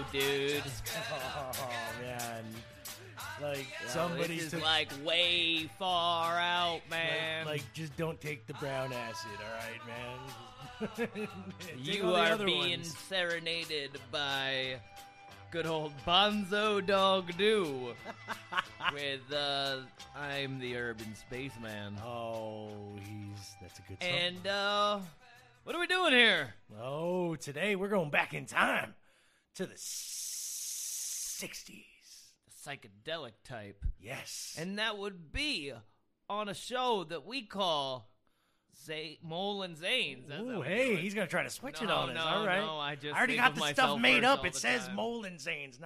go, dude. Oh, man. Like, somebody's like way far out, man. Like, just don't take the brown acid, all right, man? You are being serenaded by good old Bonzo Dog Doo with I'm the Urban Spaceman. Oh, that's a good song. And what are we doing here? Oh, today we're going back in time to the 60s. Psychedelic type. Yes. And that would be on a show that we call Mole and Zane's. Ooh, hey, he's going to try to switch it on us. All right. No, I already got the stuff made up. It says Mole and Zane's.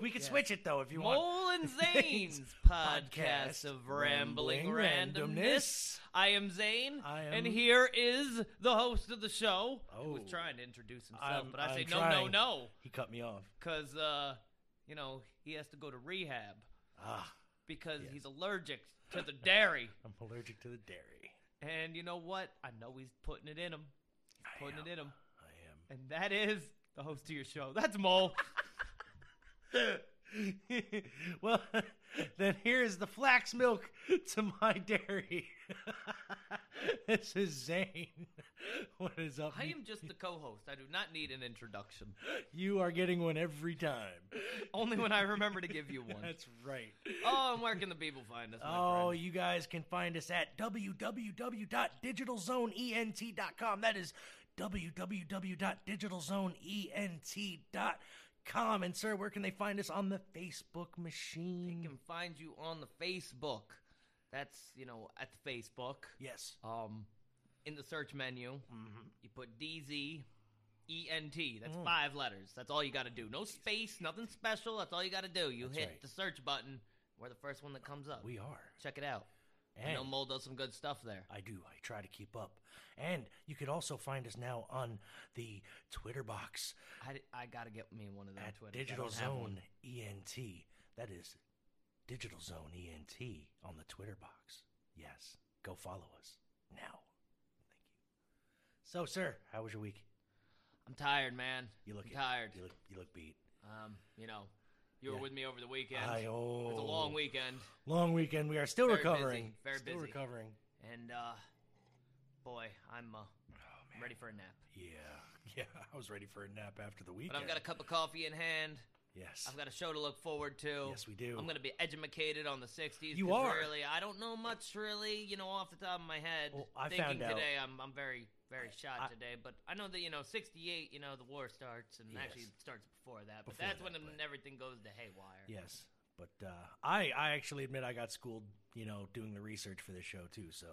We could switch it, though, if you want. Mole and Zane's podcast of rambling randomness. I am Zane, and here is the host of the show. Oh. He was trying to introduce himself, but I say no. He cut me off. Because, you know, he has to go to rehab because he's allergic to the dairy. I'm allergic to the dairy. And you know what? I know he's putting it in him. I am. And that is the host of your show. That's Mole. Well, then here's the flax milk to my dairy. This is Zane. What is up? I am just the co-host. I do not need an introduction. You are getting one every time. Only when I remember to give you one. That's right. Oh, and where can the people find us, my friend? You guys can find us at www.digitalzoneent.com. That is www.digitalzoneent.com. And, sir, where can they find us on the Facebook machine? They can find you on the Facebook. That's, at the Facebook. Yes. In the search menu, you put DZENT. That's 5 letters. That's all you got to do. No space, nothing special. That's all you got to do. You hit the search button. We're the first one that comes up. We are. Check it out. And I know Mole does some good stuff there. I do. I try to keep up. And you could also find us now on the Twitter box. I got to get me one of them at Twitter. Digital Zone ENT. That is Digital Zone ENT on the Twitter box. Yes. Go follow us now. Thank you. So, sir, how was your week? I'm tired, man. I'm tired. You look beat. You were with me over the weekend. It was a long weekend. Long weekend. We are still recovering. Very busy. Still recovering. And, boy, I'm ready for a nap. Yeah, I was ready for a nap after the weekend. But I've got a cup of coffee in hand. Yes. I've got a show to look forward to. Yes, we do. I'm going to be edumacated on the 60s. You are. Really, I don't know much, really, off the top of my head. Well, I found out today I'm very... very shot today, but I know that, 68, the war starts, and actually it starts before that, but that's when everything goes to haywire. Yes, but I actually admit I got schooled, doing the research for this show, too, so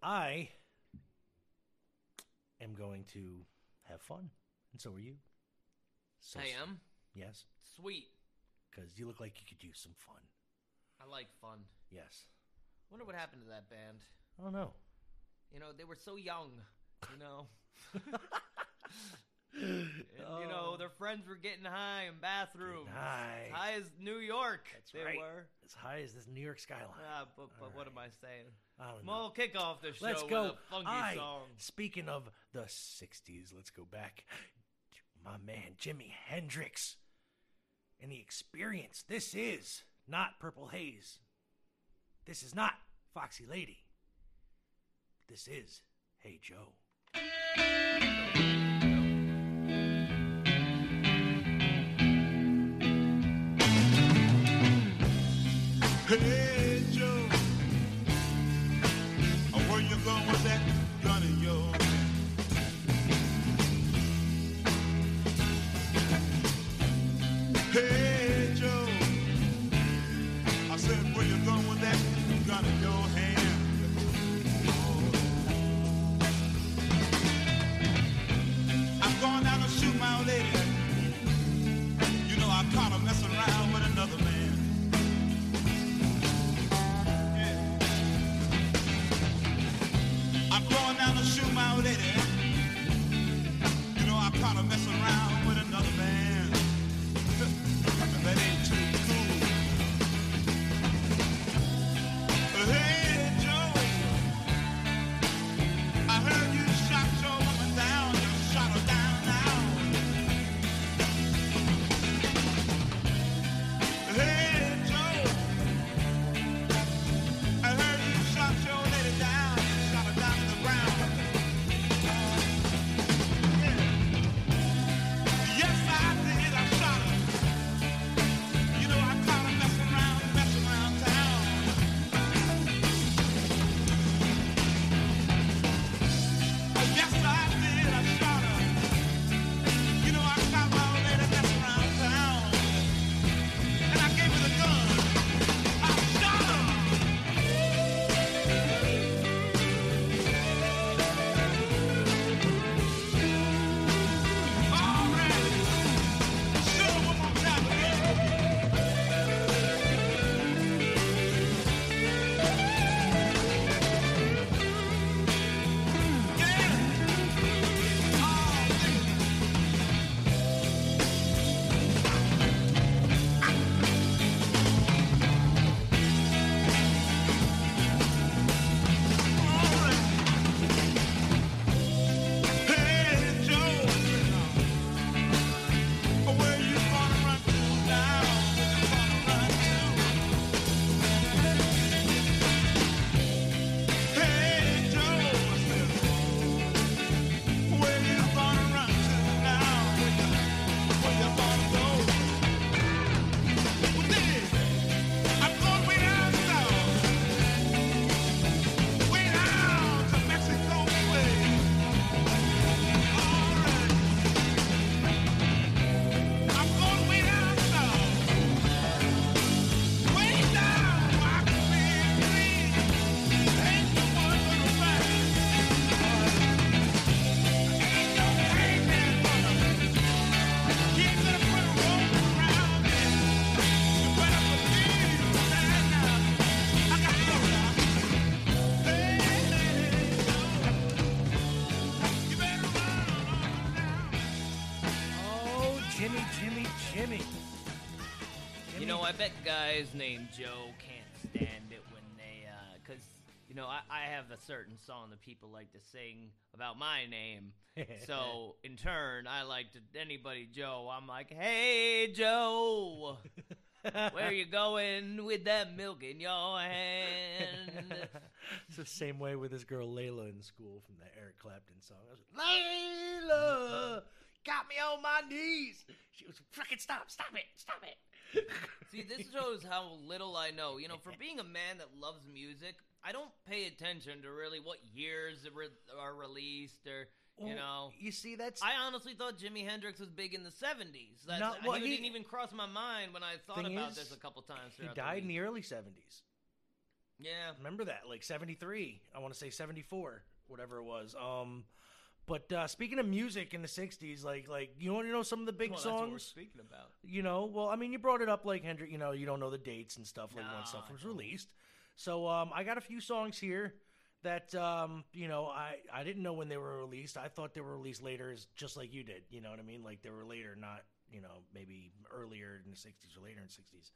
I am going to have fun, and so are you. So I am? Yes. Sweet. Because you look like you could use some fun. I like fun. Yes. Wonder what happened to that band. I don't know. They were so young, and, their friends were getting high in bathrooms. As high as New York. They were. As high as this New York skyline. But what am I saying? Mole, kick off the show with a funky song. Speaking of the 60s, let's go back. My man, Jimi Hendrix. And the Experience. This is not Purple Haze. This is not Foxy Lady. This is Hey Joe. Hey Joe, where you going with that gun of yours? Hey Joe, I said where you going with that gun of yours? I bet guys named Joe can't stand it when they, because, you know, I have a certain song that people like to sing about my name. So, in turn, I like to, anybody Joe, I'm like, hey, Joe, where you going with that milk in your hand? It's the same way with this girl Layla in school from the Eric Clapton song. I was like, Layla! Got me on my knees. She was freaking stop it. See, this shows how little I know. You know, for being a man that loves music, I don't pay attention to really what years are released or, you know. You see, that's... I honestly thought Jimi Hendrix was big in the 70s. It didn't even cross my mind when I thought about this a couple times throughout the week. He died in the early 70s. Yeah. Remember that, like 73. I want to say 74, whatever it was. But speaking of music in the 60s, like you want to know some of the big songs? That's what we're speaking about. You know, well, I mean, you brought it up like Hendrix, you know, you don't know the dates and stuff like when stuff was released. So I got a few songs here that, you know, I didn't know when they were released. I thought they were released later, just like you did. You know what I mean? Like they were later, not, you know, maybe earlier in the 60s or later in the 60s.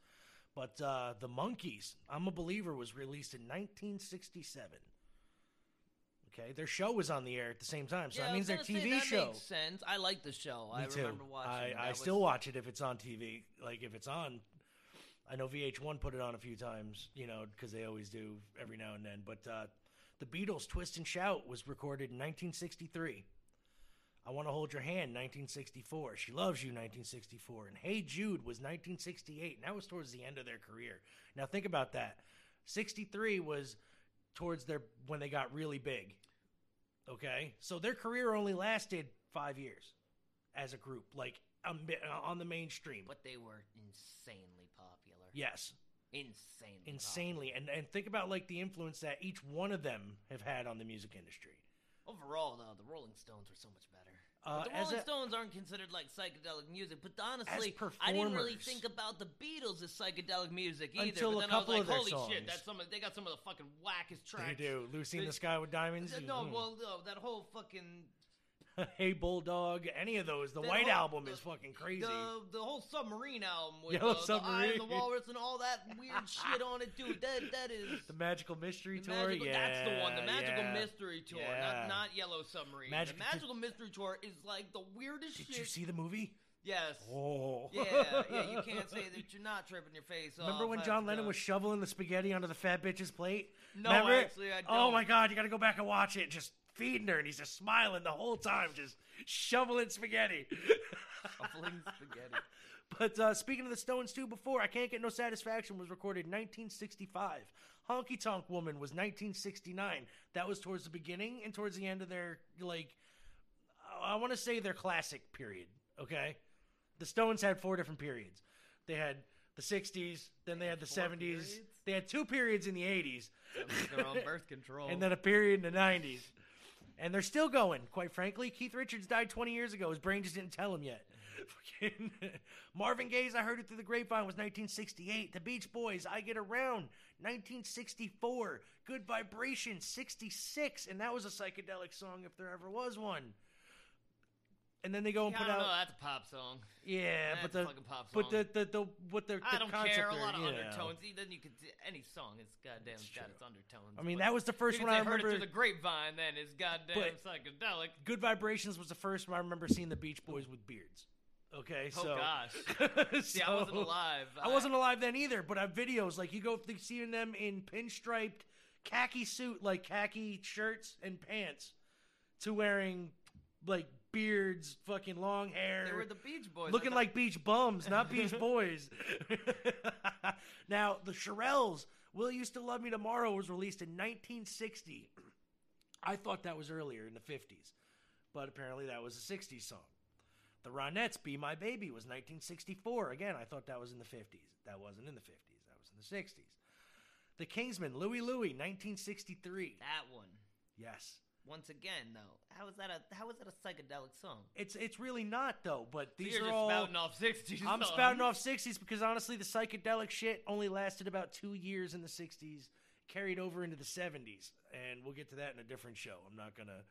But The Monkees, I'm a Believer, was released in 1967. Okay, their show was on the air at the same time, so that means their TV show. Makes sense. I like the show. Me too. Remember watching. I still watch it if it's on TV. Like if it's on, I know VH1 put it on a few times, you know, because they always do every now and then. But the Beatles' "Twist and Shout" was recorded in 1963. I Want to Hold Your Hand, 1964. She Loves You, 1964, and Hey Jude was 1968. And that was towards the end of their career. Now think about that. 63 was towards their when they got really big. Okay, so their career only lasted 5 years as a group, like on the mainstream, but they were insanely popular. Yes, insanely popular. and think about like the influence that each one of them have had on the music industry overall. Though the Rolling Stones were so much better. But the Rolling Stones aren't considered like psychedelic music, but honestly, I didn't really think about the Beatles as psychedelic music either. Until but then a couple I was like, of their holy songs. Shit, that's they got some of the fucking wackest tracks. They do. Lucy in the Sky with Diamonds. No, that whole fucking Hey Bulldog, any of those. The White Album is fucking crazy. The whole Submarine album with Yellow Submarine. The Eye and the Walrus and all that weird shit on it, dude. That is... The Magical Mystery Tour? Yeah. That's the one. The Magical Mystery Tour. Yeah. Not Yellow Submarine. The Magical Mystery Tour is like the weirdest shit. Did you see the movie? Yes. Oh. Yeah, you can't say that you're not tripping your face off. Remember when John Lennon was shoveling the spaghetti onto the fat bitch's plate? No, actually, I don't. Oh my God, you gotta go back and watch it. Just... feeding her, and he's just smiling the whole time, just shoveling spaghetti. But speaking of the Stones too, before I Can't Get No Satisfaction was recorded in 1965. Honky Tonk Woman was 1969. That was towards the beginning and towards the end of their, like, I want to say their classic period. Okay, the Stones had four different periods. They had the 60s, then they had the 70s. Periods? They had two periods in the 80s. They're on birth control. And then a period in the 90s. And they're still going, quite frankly. Keith Richards died 20 years ago. His brain just didn't tell him yet. Marvin Gaye's I Heard It Through the Grapevine was 1968. The Beach Boys, I Get Around, 1964. Good Vibration, 66. And that was a psychedelic song if there ever was one. And then they go and put out... I don't know, that's a pop song. Yeah, that's a fucking pop song. But the what they're... I don't care, a lot of undertones. Then you could... Any song is goddamn... It's got its undertones. I mean, that was the first one I remember... Heard It Through the Grapevine, then is goddamn psychedelic. Good Vibrations was the first one I remember seeing the Beach Boys with beards. Okay, so... Oh, gosh. See, I wasn't alive. I wasn't alive then either, but I have videos. Like, you go seeing them in pinstriped khaki suit, like khaki shirts and pants, to wearing, like... beards, fucking long hair. They were the Beach Boys. Looking like beach bums, not Beach Boys. Now, the Shirelles, Will You Still Love Me Tomorrow, was released in 1960. I thought that was earlier, in the 50s. But apparently that was a 60s song. The Ronettes, Be My Baby, was 1964. Again, I thought that was in the 50s. That wasn't in the 50s. That was in the 60s. The Kingsmen, Louie Louie, 1963. That one. Yes. Once again, though, how is that a psychedelic song? It's really not, though. But these are all spouting off 60s. I'm spouting off 60s because honestly, the psychedelic shit only lasted about 2 years in the 60s, carried over into the 70s, and we'll get to that in a different show. I'm not gonna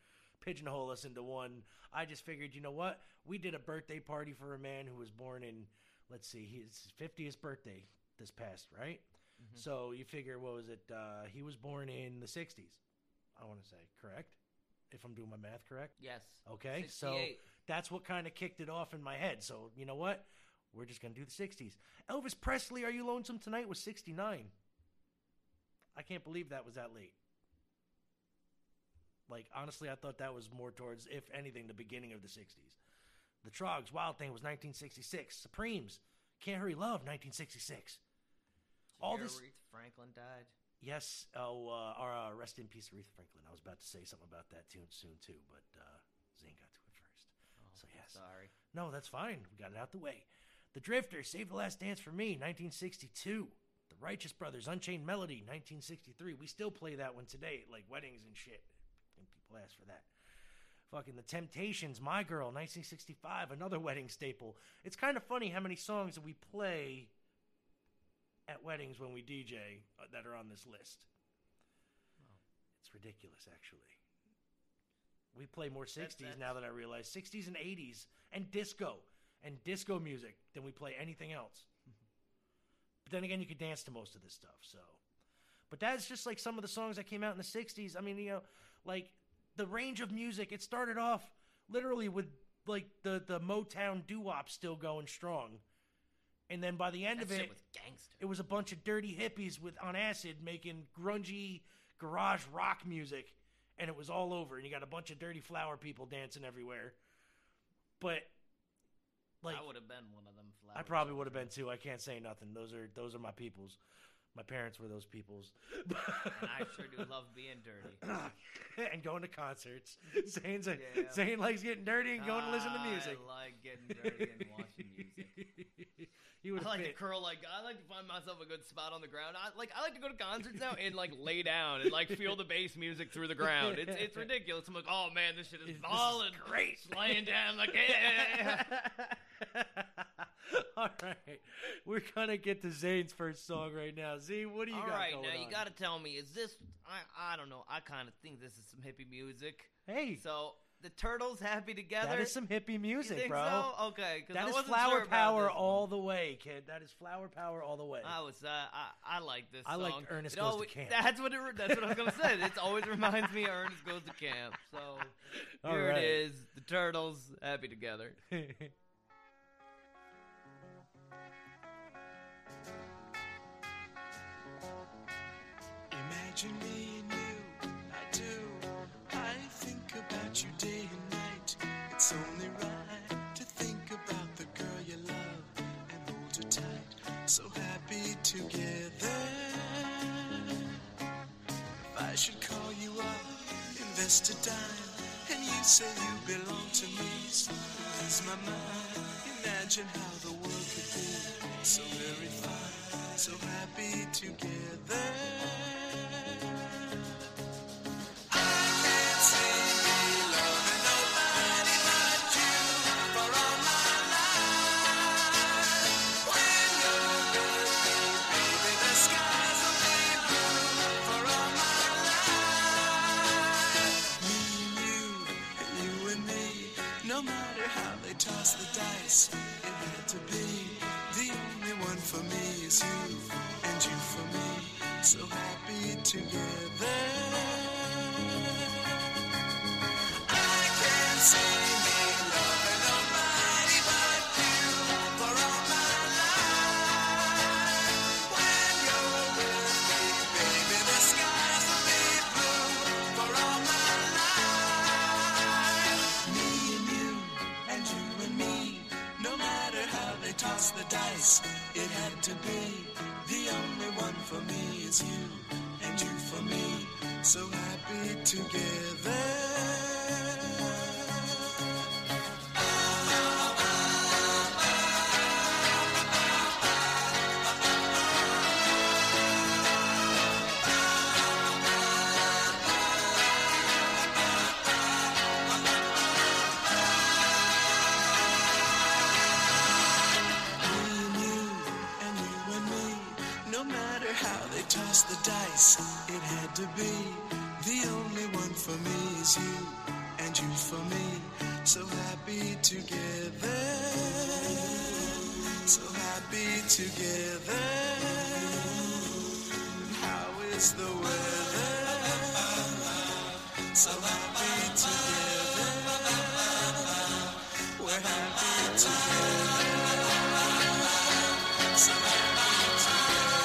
pigeonhole us into one. I just figured, you know what? We did a birthday party for a man who was born in, let's see, his 50th birthday this past, right? Mm-hmm. So you figure, what was it? He was born in the 60s, I want to say, correct? If I'm doing my math correct? Yes. Okay, 68. So that's what kind of kicked it off in my head. So you know what? We're just going to do the 60s. Elvis Presley, Are You Lonesome Tonight, was 69. I can't believe that was that late. Like, honestly, I thought that was more towards, if anything, the beginning of the 60s. The Trogs, Wild Thing, was 1966. Supremes, Can't Hurry Love, 1966. All this. Aretha Franklin died. Yes. Oh, rest in peace, Aretha Franklin. I was about to say something about that tune soon, too, but Zane got to it first. Oh, so, yes. Sorry. No, that's fine. We got it out the way. The Drifters, Save the Last Dance for Me, 1962. The Righteous Brothers, Unchained Melody, 1963. We still play that one today at, like, weddings and shit. And people ask for that. Fucking The Temptations, My Girl, 1965, another wedding staple. It's kind of funny how many songs that we play at weddings when we DJ that are on this list. Oh. It's ridiculous, actually. We play more 60s now that I realize. 60s and 80s and disco music than we play anything else. But then again, you could dance to most of this stuff, so... But that's just like some of the songs that came out in the 60s. I mean, you know, like the range of music, it started off literally with like the Motown doo-wop still going strong. And then by the end of it, it was a bunch of dirty hippies on acid making grungy garage rock music. And it was all over. And you got a bunch of dirty flower people dancing everywhere. But like, I would have been one of them. I probably would have been too. I can't say nothing. Those are my peoples. My parents were those peoples. And I sure do love being dirty. And going to concerts. Zane likes getting dirty and going to listen to music. I like getting dirty and watching music. I like to find myself a good spot on the ground. I like to go to concerts now and like lay down and like feel the bass music through the ground. It's ridiculous. I'm like, oh man, this shit is balling. Great. Just laying down like, yeah. All right, we're gonna get to Zane's first song right now. Z, what do you got going on? All right, now you gotta tell me, is this? I don't know. I kind of think this is some hippie music. Hey, so the Turtles, Happy Together. That is some hippie music, you think, bro. So? Okay, that is flower power all the way, kid. That is flower power all the way. I like this. I like Ernest Goes to Camp. That's what I was gonna say. It always reminds me of Ernest Goes to Camp. So here it is, the Turtles, Happy Together. Imagine me and you, I do. I think about you day and night. It's only right to think about the girl you love and hold her tight. So happy together. If I should call you up, invest a dime, and you say you belong to me, so that's my mind. Imagine how the world could be so very fine, so happy together. It had to be, the only one for me is you, and you for me, so happy together. I can't say. It had to be, the only one for me is you, and you for me, so happy together. It had to be, the only one for me is you, and you for me, so happy together, so happy together. It's the weather, so happy together, we're happy together, so happy together, so happy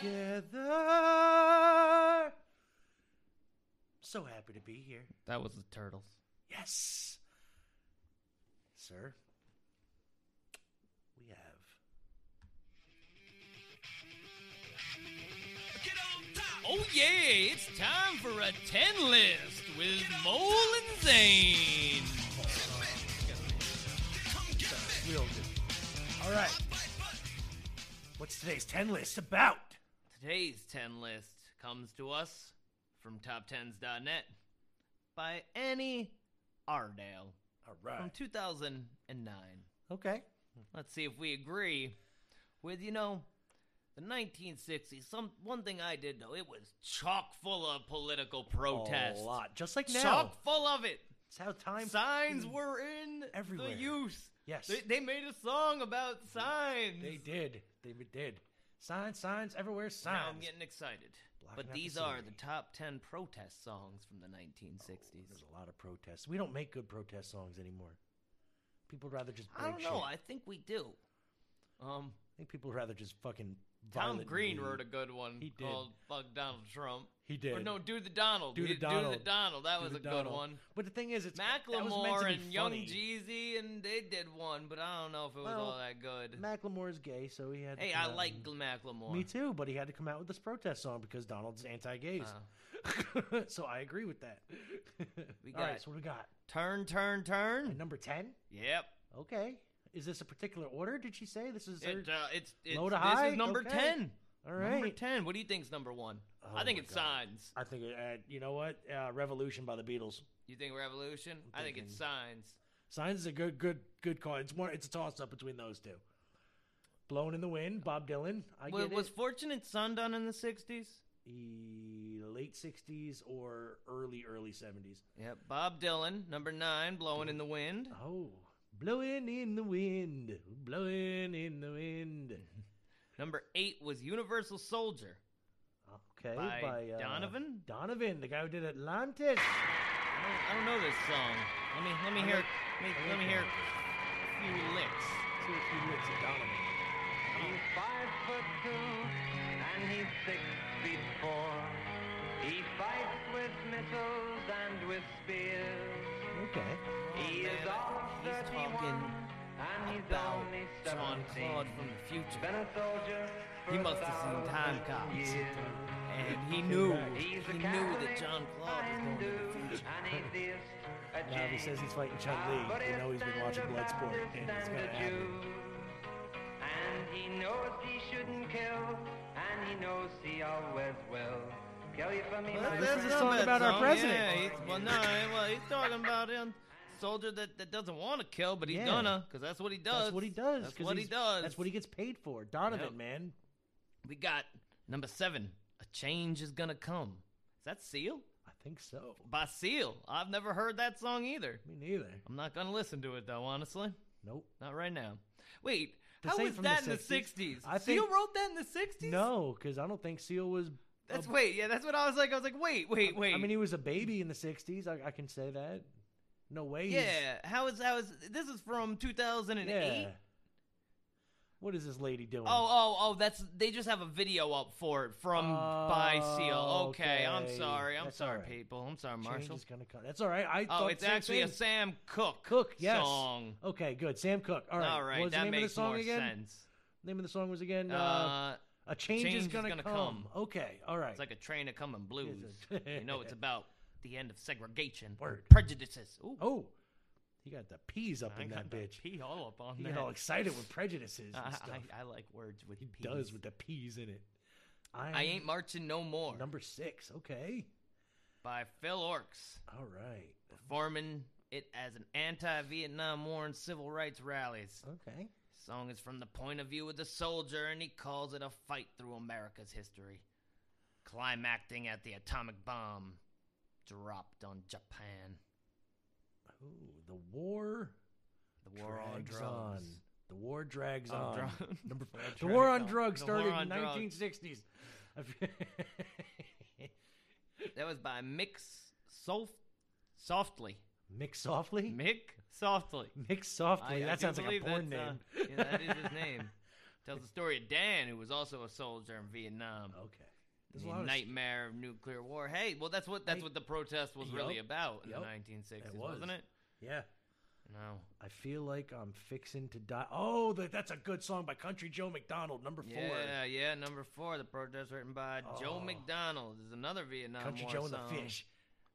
together. So happy to be here. That was the Turtles. Yes. Sir, we have. Get on top. Oh, yeah. It's time for a 10 list with Mole and Zane. Real good. All right. What's today's 10 list about? Today's 10 list comes to us from top10s.net by Annie Ardale. All right. From 2009. Okay. Let's see if we agree with, you know, the 1960s. One thing I did know, it was chock full of political protest. A lot. Just like now. Chock full of it. It's how time signs were in everywhere. The use. Yes. They made a song about signs. They did. They did. Signs, signs, everywhere, signs. Now I'm getting excited. But these are the top 10 protest songs from the 1960s. Oh, there's a lot of protests. We don't make good protest songs anymore. People rather just break shit. I don't know. I think we do. I think people rather just fucking violently. Tom Green wrote a good one called Fuck Donald Trump. He did. Or no, Do the Donald. Do the Donald. That was a good one. But the thing is, it's Macklemore and Young Jeezy, and they did one, but I don't know if it was all that good. Macklemore is gay, so he had to. Hey, I like Macklemore. Me too, but he had to come out with this protest song because Donald's anti-gays. So I agree with that. All right, so what do we got? Turn, turn, turn. At number 10? Yep. Okay. Is this a particular order? Did she say this is low to high? This is number 10. All right, number 10. What do you think is number one? Oh, I think it's Signs. I think you know what? Revolution by the Beatles. You think Revolution? I think it's Signs. Signs is a good call. It's a toss up between those two. Blown in the Wind, Bob Dylan. I get it. Was Fortunate Son done in the '60s? Late 60s or early 70s. Yep. Bob Dylan, number 9, Blowing in the Wind. Oh. Blowing in the wind, blowing in the wind. Number 8 was Universal Soldier. Okay, by Donovan. Donovan, the guy who did Atlantis. I don't know this song. Let me hear a few licks. Two or three licks of Donovan. He's 5'2" and he's 6'4". He fights with missiles and with spears. Okay. He's talking about Jean-Claude from the future. He must have seen Time Cops. And he knew that Jean-Claude was going to the future. Now he says he's fighting Chun-Li. You know he's been watching Bloodsport. And it's going to happen. And he knows he shouldn't kill. And he knows he always will. This is a song about our president. Yeah, he's talking about him. Soldier that doesn't want to kill, but he's gonna, because that's what he does. That's what he does. That's what he does. That's what he gets paid for. Donovan, man. We got number 7. A Change Is Gonna Come. Is that Seal? I think so. By Seal. I've never heard that song either. Me neither. I'm not gonna listen to it though, honestly. Nope. Not right now. Wait, how was that in the 60s? Seal wrote that in the 60s? No, because I don't think Seal was. That's what I was like. I was like, wait. I mean, he was a baby in the 60s. I can say that. No way. Yeah. How is this is from 2008? Yeah. What is this lady doing? Oh. They just have a video up for it from by Seal. Okay. I'm sorry, right. People. I'm sorry, Marshall. Change Is Gonna Come. That's all right. It's actually a Sam Cooke song. Okay, good. Sam Cooke. All right. What was the name of the song again? Sense. The name of the song was again. A change is gonna come. Okay, all right. It's like a train of coming blues. You know, it's about the end of segregation, prejudices. Ooh. Oh, he got the P's up in that bitch. P all up on that. He's all excited with prejudices and stuff. I like words with P's. He does with the P's in it. I Ain't Marching No More. Number 6, okay. By Phil Orks. All right. Performing it as an anti-Vietnam War and civil rights rallies. Okay. Song is from the point of view of the soldier, and he calls it a fight through America's history. climacting at the atomic bomb dropped on Japan. Ooh, the war. The war on drugs. The war drags on. The war on drugs started in the 1960s. That was by Mick Softly. Mick Softly? Mick Softly. Mick Softly. That sounds like a porn name. Yeah, that is his name. Tells the story of Dan, who was also a soldier in Vietnam. Okay. The nightmare of nuclear war. Hey, well, that's what the protest was really about in the 1960s, wasn't it? Yeah. No. I feel like I'm fixing to die. Oh, that's a good song by Country Joe McDonald, number 4. Yeah, number 4. The protest written by Joe McDonald. There's another Vietnam War song. Country Joe and the Fish.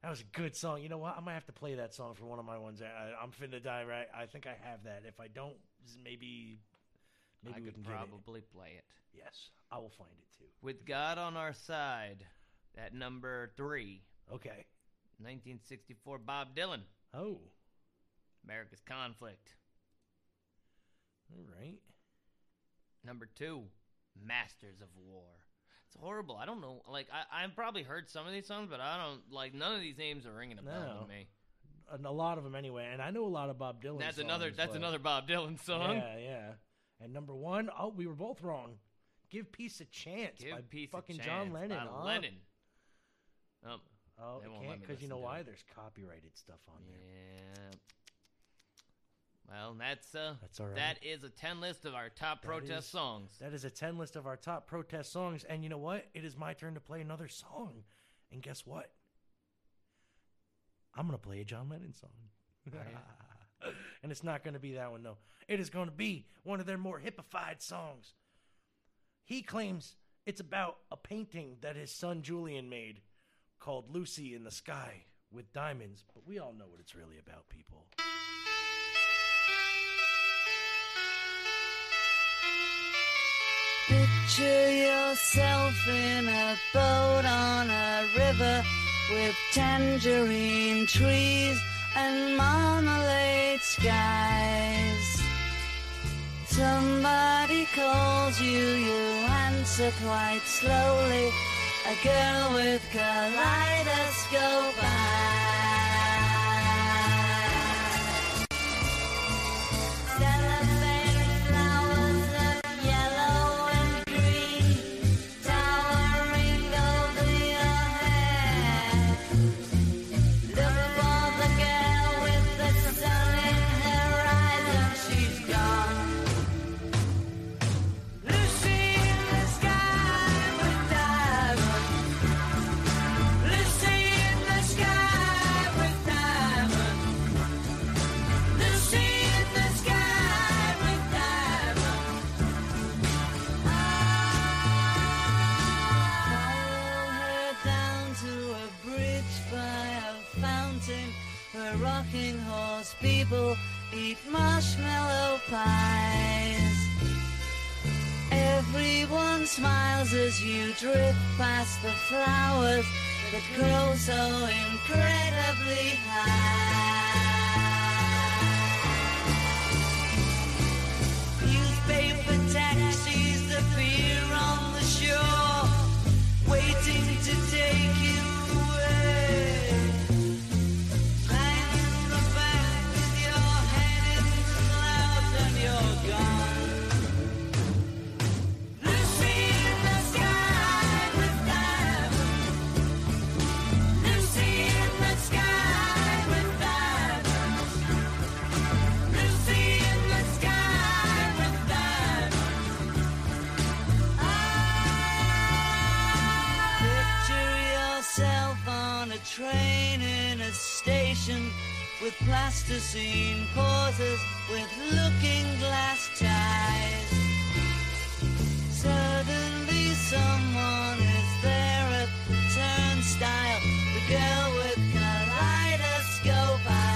That was a good song. You know what? I might have to play that song for one of my ones. I'm finna die, right? I think I have that. If I don't, maybe I could probably play it. Yes, I will find it too. With God on our side, at number 3. Okay. 1964, Bob Dylan. Oh. America's Conflict. All right. Number 2, Masters of War. It's horrible. I don't know. Like, I've probably heard some of these songs, but I don't, like, none of these names are ringing a bell to me. And a lot of them anyway. And I know a lot of Bob Dylan songs. That's another Bob Dylan song. Yeah. And number 1, we were both wrong. Give Peace a Chance by John Lennon. Oh, they can't, because you know why? There's copyrighted stuff on there. Yeah. Well, that's all right. That is a 10 list of our top protest songs. That is a 10 list of our top protest songs. And you know what? It is my turn to play another song. And guess what? I'm going to play a John Lennon song. And it's not going to be that one, though. It is going to be one of their more hippified songs. He claims it's about a painting that his son Julian made, called Lucy in the Sky with Diamonds, but we all know what it's really about, people. Picture yourself in a boat on a river with tangerine trees and marmalade skies. Somebody calls you, you answer quite slowly. A girl with kaleidoscope eyes. Cellophane flowers of yellow and green, towering over your head. Look for the girl with the sun in her eyes, and she's gone. Rocking horse people eat marshmallow pies. Everyone smiles as you drift past the flowers that grow so incredibly high. Newspaper taxis appear on the shore, waiting to take you away. Train in a station with plasticine pauses, with looking glass ties. Suddenly someone is there at the turnstile, the girl with kaleidoscope eyes.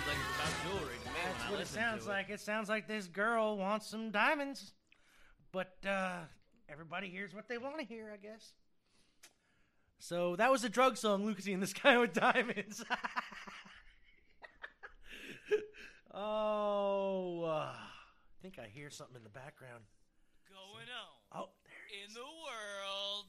sounds like it's about jewelry to me. That's what it sounds like. It sounds like this girl wants some diamonds. But everybody hears what they want to hear, I guess. So that was a drug song, Lucasy and the Sky with Diamonds. Oh, I think I hear something in the background. Going on. Oh, there it is. In the world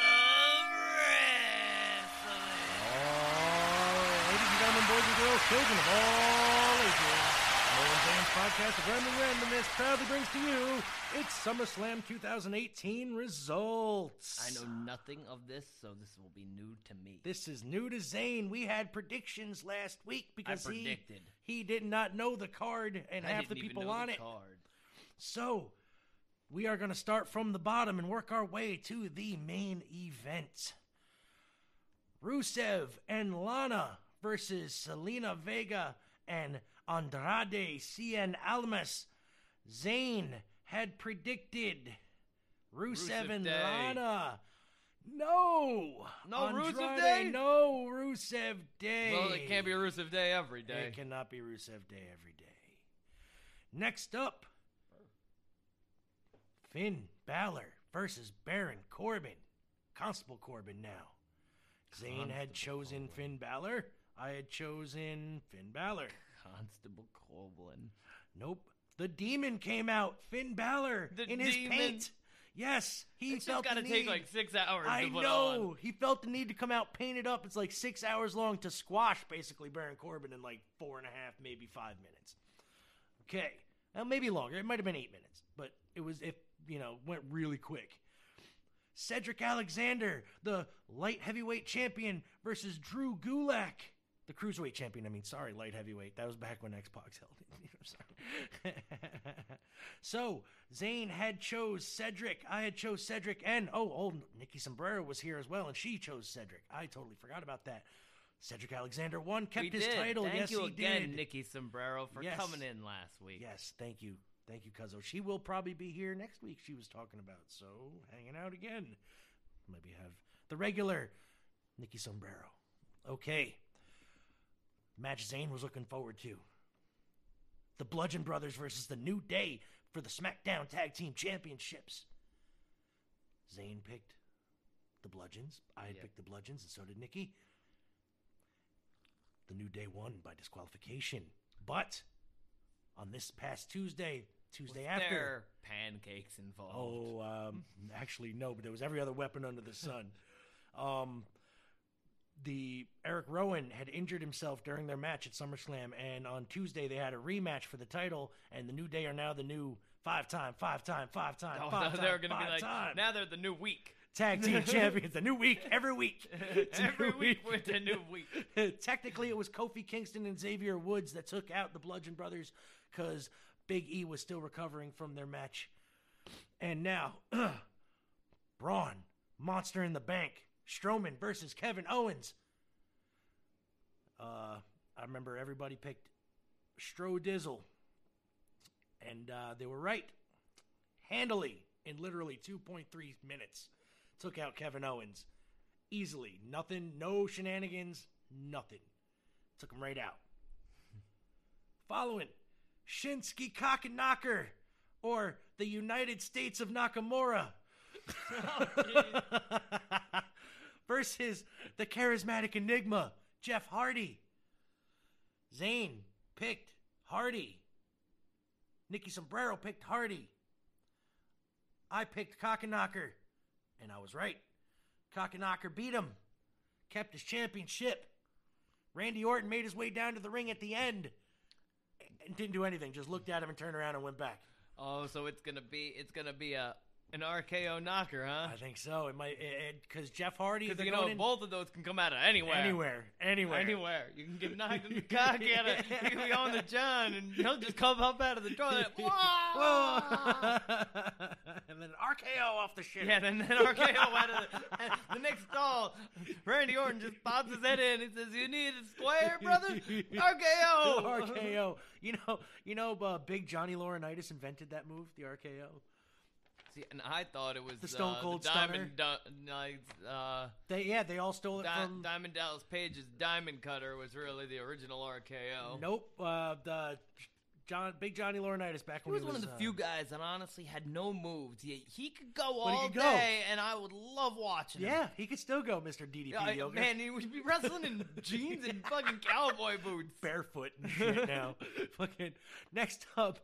of wrestling. Oh, ladies and gentlemen, boys and girls, children of all ages, Mole and Zane's podcast of Random Randomness proudly brings to you its SummerSlam 2018 results. I know nothing of this, so this will be new to me. This is new to Zane. We had predictions last week because he did not know the card and half the people on it. So we are going to start from the bottom and work our way to the main event. Rusev and Lana versus Zelina Vega and Andrade Cien Almas. Zane had predicted Rusev and Lana. No Andrade, Rusev Day. No Rusev Day. Well, it can't be Rusev Day every day. It cannot be Rusev Day every day. Next up, Finn Balor versus Baron Corbin. Constable Corbin now. Zane had chosen Finn Balor. I had chosen Finn Balor. Constable Corbin. Nope. The demon came out. Finn Balor in his paint. Yes, he felt the need. It's got to take like 6 hours to put on. I know. He felt the need to come out painted up. It's like 6 hours long to squash, basically, Baron Corbin in like 4.5, maybe 5 minutes. Okay. Well, maybe longer. It might have been 8 minutes, but it was, if you know, went really quick. Cedric Alexander, the light heavyweight champion, versus Drew Gulak. The cruiserweight champion, light heavyweight. That was back when X-Pac held it. So, Zane had chose Cedric. I had chose Cedric. And, old Nikki Sombrero was here as well, and she chose Cedric. I totally forgot about that. Cedric Alexander won, kept his title. Thank you again, Nikki Sombrero, for coming in last week. Yes, thank you. Thank you, Cuzzo. She will probably be here next week, she was talking about. So, hanging out again. Maybe have the regular Nikki Sombrero. Okay. Match Zane was looking forward to. The Bludgeon Brothers versus the New Day for the SmackDown Tag Team Championships. Zane picked the Bludgeons. I had picked the Bludgeons, and so did Nikki. The New Day won by disqualification. But on this past Tuesday after... there were pancakes involved? Oh, actually, no, but there was every other weapon under the sun. Eric Rowan had injured himself during their match at SummerSlam, and on Tuesday they had a rematch for the title, and the New Day are now the new five-time. They're going to be like, now they're the new week. Tag team champions, the new week, every week. Every week with the new week. Technically, it was Kofi Kingston and Xavier Woods that took out the Bludgeon Brothers because Big E was still recovering from their match. And now, Braun, Monster in the Bank, Strowman versus Kevin Owens. I remember everybody picked Strodizzle. And they were right. Handily, in literally 2.3 minutes, took out Kevin Owens. Easily. Nothing. No shenanigans. Nothing. Took him right out. Following, Shinsuke Nakamura, or the United States of Nakamura. Versus the charismatic enigma, Jeff Hardy. Zane picked Hardy. Nikki Sombrero picked Hardy. I picked Nakamura, and I was right. Nakamura beat him, kept his championship. Randy Orton made his way down to the ring at the end and didn't do anything. Just looked at him and turned around and went back. Oh, so it's gonna be an RKO knocker, huh? I think so. It might, because Jeff Hardy. Because both of those can come out of anywhere. You can get knocked in the cock at it. You can be on the John, and he'll just come up out of the toilet. Whoa! And then an RKO off the shit. Yeah, and then RKO out of the next stall. Randy Orton just pops his head in and says, "You need a square, brother? RKO." You know, Big Johnny Laurinaitis invented that move, the RKO. See, and I thought it was the Stone Cold Stunner. They all stole it from Diamond Dallas Page's Diamond Cutter was really the original RKO. Nope, Big Johnny Laurinaitis back when he was one of the few guys that honestly had no moves. He could go all day, and I would love watching him. Yeah, he could still go, Mr. DDP Yoga. Man, he would be wrestling in jeans and fucking cowboy boots. Barefoot and shit now. Fucking. Next up,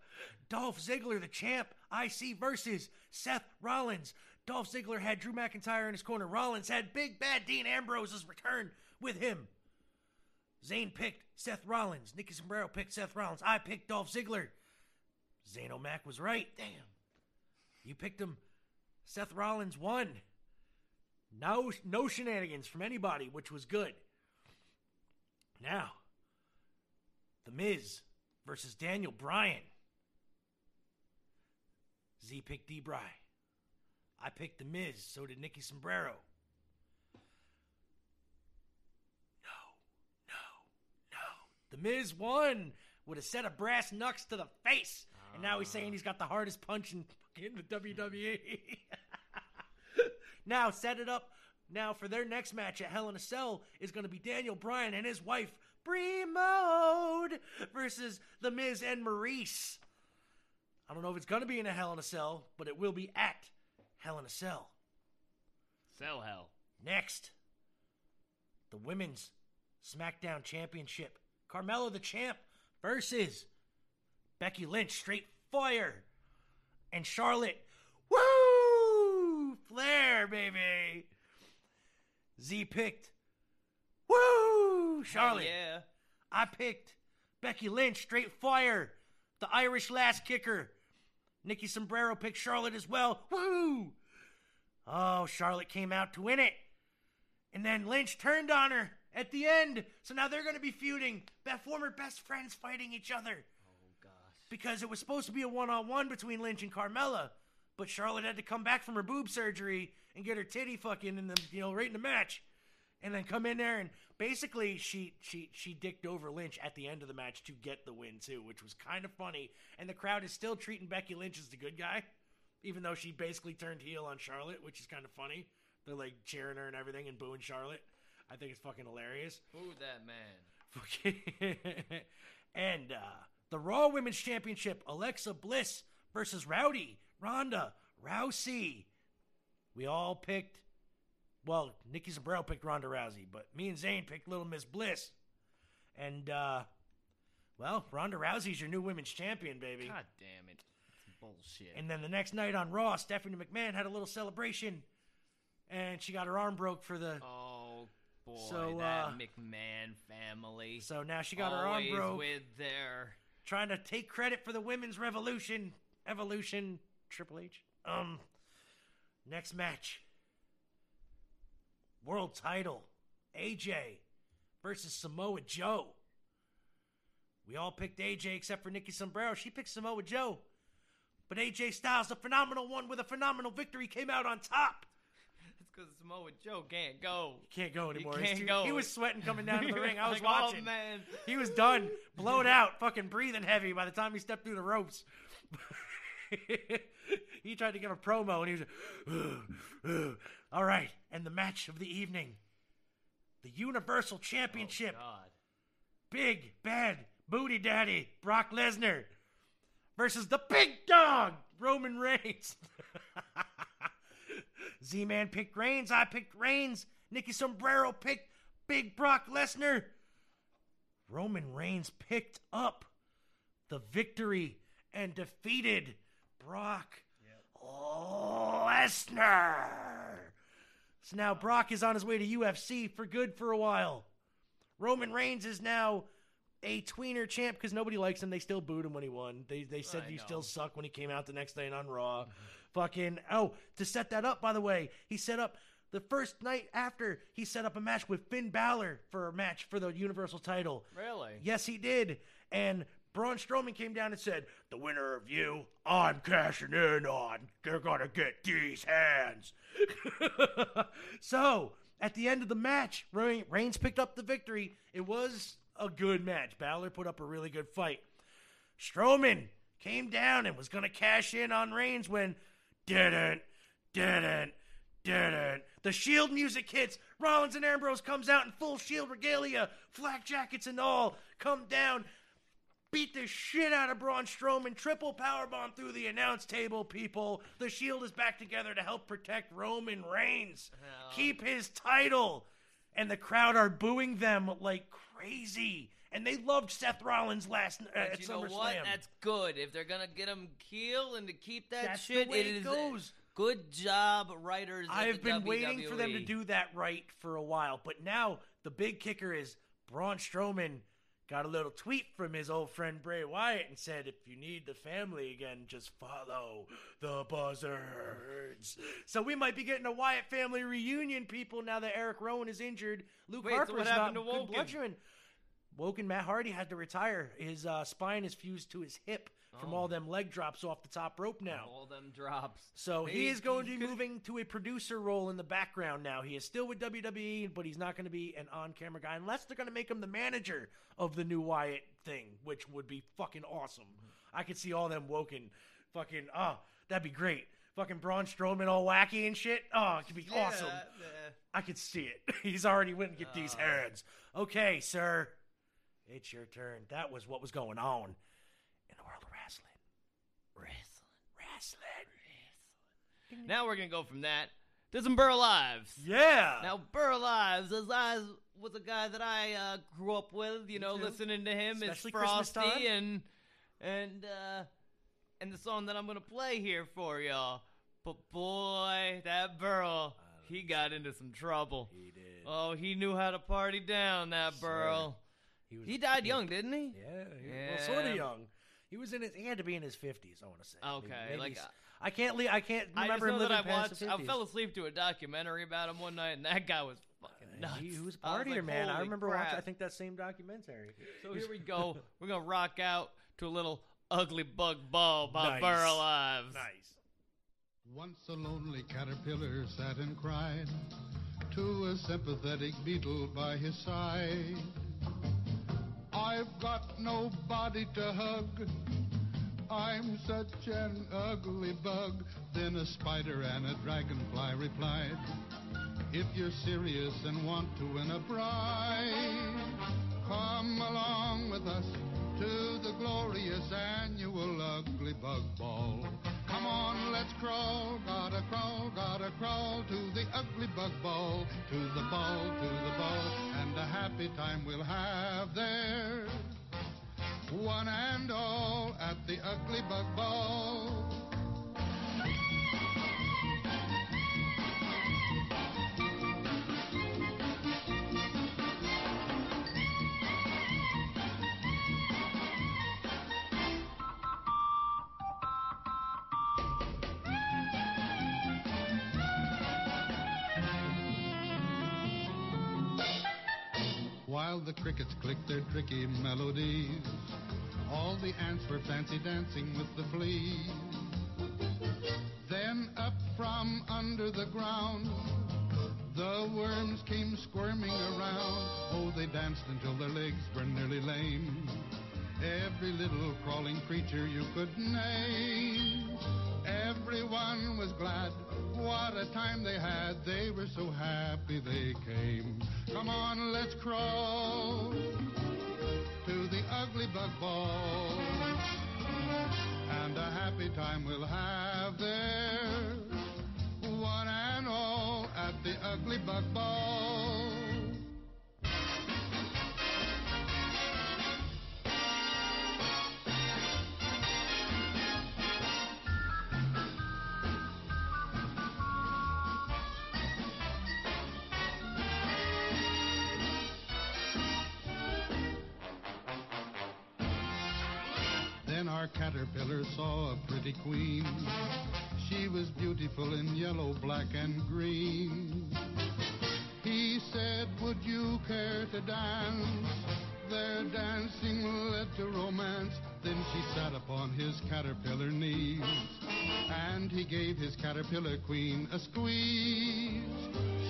Dolph Ziggler, the champ, IC versus Seth Rollins. Dolph Ziggler had Drew McIntyre in his corner. Rollins had Big Bad Dean Ambrose's return with him. Zane picked Seth Rollins. Nikki Sombrero picked Seth Rollins. I picked Dolph Ziggler. Zane O'Mac was right. Damn. You picked him. Seth Rollins won. No shenanigans from anybody, which was good. Now, The Miz versus Daniel Bryan. Z picked D. Bry. I picked The Miz. So did Nikki Sombrero. The Miz won with a set of brass knucks to the face. And now he's saying he's got the hardest punch in the WWE. Now, set it up. Now, for their next match at Hell in a Cell is going to be Daniel Bryan and his wife, Bree Mode, versus The Miz and Maryse. I don't know if it's going to be in a Hell in a Cell, but it will be at Hell in a Cell. Cell Hell. Next, the Women's SmackDown Championship. Carmella the champ versus Becky Lynch, straight fire, and Charlotte. Woo! Flair, baby. Z picked. Woo! Charlotte. Yeah. I picked Becky Lynch, straight fire, the Irish last kicker. Nikki Sombrero picked Charlotte as well. Woo! Oh, Charlotte came out to win it. And then Lynch turned on her at the end. So now they're going to be feuding. Former best friends fighting each other. Oh, gosh. Because it was supposed to be a one-on-one between Lynch and Carmella. But Charlotte had to come back from her boob surgery and get her titty fucking in the, right in the match. And then come in there and basically she dicked over Lynch at the end of the match to get the win too, which was kind of funny. And the crowd is still treating Becky Lynch as the good guy, even though she basically turned heel on Charlotte, which is kind of funny. They're like cheering her and everything and booing Charlotte. I think it's fucking hilarious. Boo that man. And the Raw Women's Championship, Alexa Bliss versus Rowdy Ronda Rousey. We all picked, well, Nikki Sombrero picked Ronda Rousey, but me and Zane picked Little Miss Bliss. And, Ronda Rousey's your new Women's Champion, baby. God damn it. That's bullshit. And then the next night on Raw, Stephanie McMahon had a little celebration. And she got her arm broke for the... Oh, boy, so, that McMahon family. So now she got her arm broke. Always with their... Trying to take credit for the women's revolution. Evolution, Triple H. Next match. World title. AJ versus Samoa Joe. We all picked AJ except for Nikki Sombrero. She picked Samoa Joe. But AJ Styles, the phenomenal one with a phenomenal victory, came out on top. It's because Samoa Joe can't go. He can't go anymore. He was sweating coming down to the ring. I was watching. Oh, man. He was done. Blown out. Fucking breathing heavy by the time he stepped through the ropes. He tried to give a promo, and he was like, all right. And the match of the evening. The Universal Championship. Oh, God. Big, bad, booty daddy, Brock Lesnar versus the big dog, Roman Reigns. Z-Man picked Reigns. I picked Reigns. Nikki Sombrero picked Big Brock Lesnar. Roman Reigns picked up the victory and defeated Brock Lesnar. So now Brock is on his way to UFC for good for a while. Roman Reigns is now a tweener champ because nobody likes him. They still booed him when he won. They said you still suck when he came out the next day on Raw. Fucking, to set that up, by the way, he set up the first night after he set up a match with Finn Balor for a match for the Universal title. Really? Yes, he did. And Braun Strowman came down and said, the winner of you, I'm cashing in on. They're going to get these hands. So, at the end of the match, Reigns picked up the victory. It was a good match. Balor put up a really good fight. Strowman came down and was going to cash in on Reigns when didn't. The Shield music hits. Rollins and Ambrose comes out in full Shield regalia, flak jackets and all, come down, beat the shit out of Braun Strowman, triple powerbomb through the announce table, people. The Shield is back together to help protect Roman Reigns. Oh. Keep his title. And the crowd are booing them like crazy. And they loved Seth Rollins last at SummerSlam. You know what? That's good. If they're going to get him heel and to keep that that's shit, the way it goes. Good job, writers. I've been WWE. Waiting for them to do that right for a while. But now the big kicker is Braun Strowman got a little tweet from his old friend Bray Wyatt and said, if you need the family again, just follow the buzzards. So we might be getting a Wyatt family reunion, people, now that Eric Rowan is injured. Luke Harper's not in good bludgeon. Woken Matt Hardy had to retire. His spine is fused to his hip from all them leg drops off the top rope now. All them drops. So he is going to be moving to a producer role in the background now. He is still with WWE, but he's not going to be an on-camera guy unless they're going to make him the manager of the new Wyatt thing, which would be fucking awesome. I could see all them Woken fucking, that'd be great. Fucking Braun Strowman all wacky and shit. Oh, it could be awesome. I could see it. He's already went and get these hands. Okay, sir. It's your turn. That was what was going on in the world of wrestling. Wrestling. Now we're going to go from that to some Burl Ives. Yeah. Now, Burl Ives was a guy that I grew up with, you know, listening to him. Especially as Frosty and the song that I'm going to play here for y'all. But boy, that Burl, he got into some trouble. He did. Oh, he knew how to party down, that Burl. He died young, didn't he? Yeah. Well, sort of young. He was in his. He had to be in his 50s. I want to say. Okay, like I can't remember him living past his 50s. I fell asleep to a documentary about him one night, and that guy was fucking nuts. He was a partier, like, man. I remember watching. I think that same documentary. So here we go. We're gonna rock out to a little Ugly Bug Ball by Burl Ives. Nice. Once a lonely caterpillar sat and cried to a sympathetic beetle by his side. I've got nobody to hug. I'm such an ugly bug. Then a spider and a dragonfly replied, if you're serious and want to win a prize, come along with us to the glorious annual Ugly Bug Ball. Come on, let's crawl, gotta crawl to the Ugly Bug Ball, to the ball, to the ball, and a happy time we'll have there. One and all at the Ugly Bug Ball. While the crickets clicked their tricky melodies, all the ants were fancy dancing with the fleas. Then up from under the ground, the worms came squirming around. Oh, they danced until their legs were nearly lame. Every little crawling creature you could name. Everyone was glad. What a time they had. They were so happy they came. Come on, let's crawl to the Ugly Bug Ball, and a happy time we'll have there. One and all at the Ugly Bug Ball. Our caterpillar saw a pretty queen. She was beautiful in yellow, black, and green. He said, would you care to dance? Their dancing led to romance. Then she sat upon his caterpillar knees, and he gave his caterpillar queen a squeeze.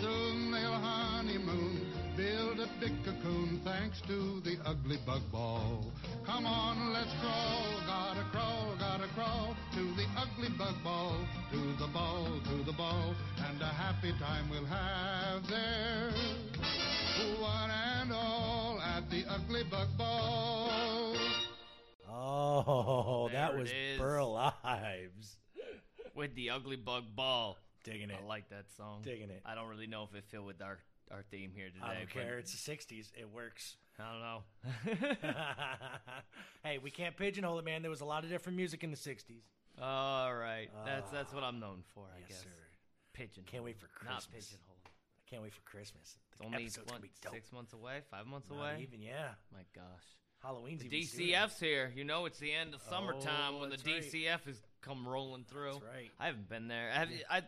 Soon they'll honeymoon, build a big cocoon thanks to the ugly bug ball. Come on, let's crawl, gotta crawl, gotta crawl to the ugly bug ball, to the ball, to the ball, and a happy time we'll have there. One and all at the ugly bug ball. Oh, that was Burl Ives with the ugly bug ball. Digging it. I like that song. Digging it. I don't really know if it fit with our theme here today. I don't care. It's the 60s. It works. I don't know. Hey, we can't pigeonhole it, man. There was a lot of different music in the 60s. All right. That's what I'm known for, I guess. Yes, sir. Pigeonhole. Can't wait for Christmas. Not pigeonhole. I can't wait for Christmas. It's only what, be 6 months away? 5 months away? Not even, yeah. My gosh. Halloween's the DCF's here. You know it's the end of summertime when the DCF has come rolling through. That's right. I haven't been there.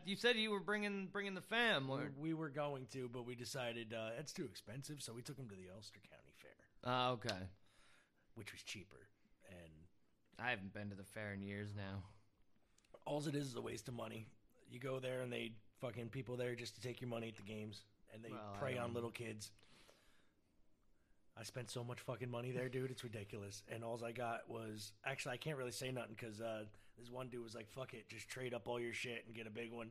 You said you were bringing the fam. Or? We were going to, but we decided it's too expensive, so we took him to the Ulster County Fair. Okay. Which was cheaper. And I haven't been to the fair in years now. All it is a waste of money. You go there and they fucking people there just to take your money at the games, and they prey on little kids. I spent so much fucking money there, dude. It's ridiculous. And all I got was... Actually, I can't really say nothing because this one dude was like, fuck it, just trade up all your shit and get a big one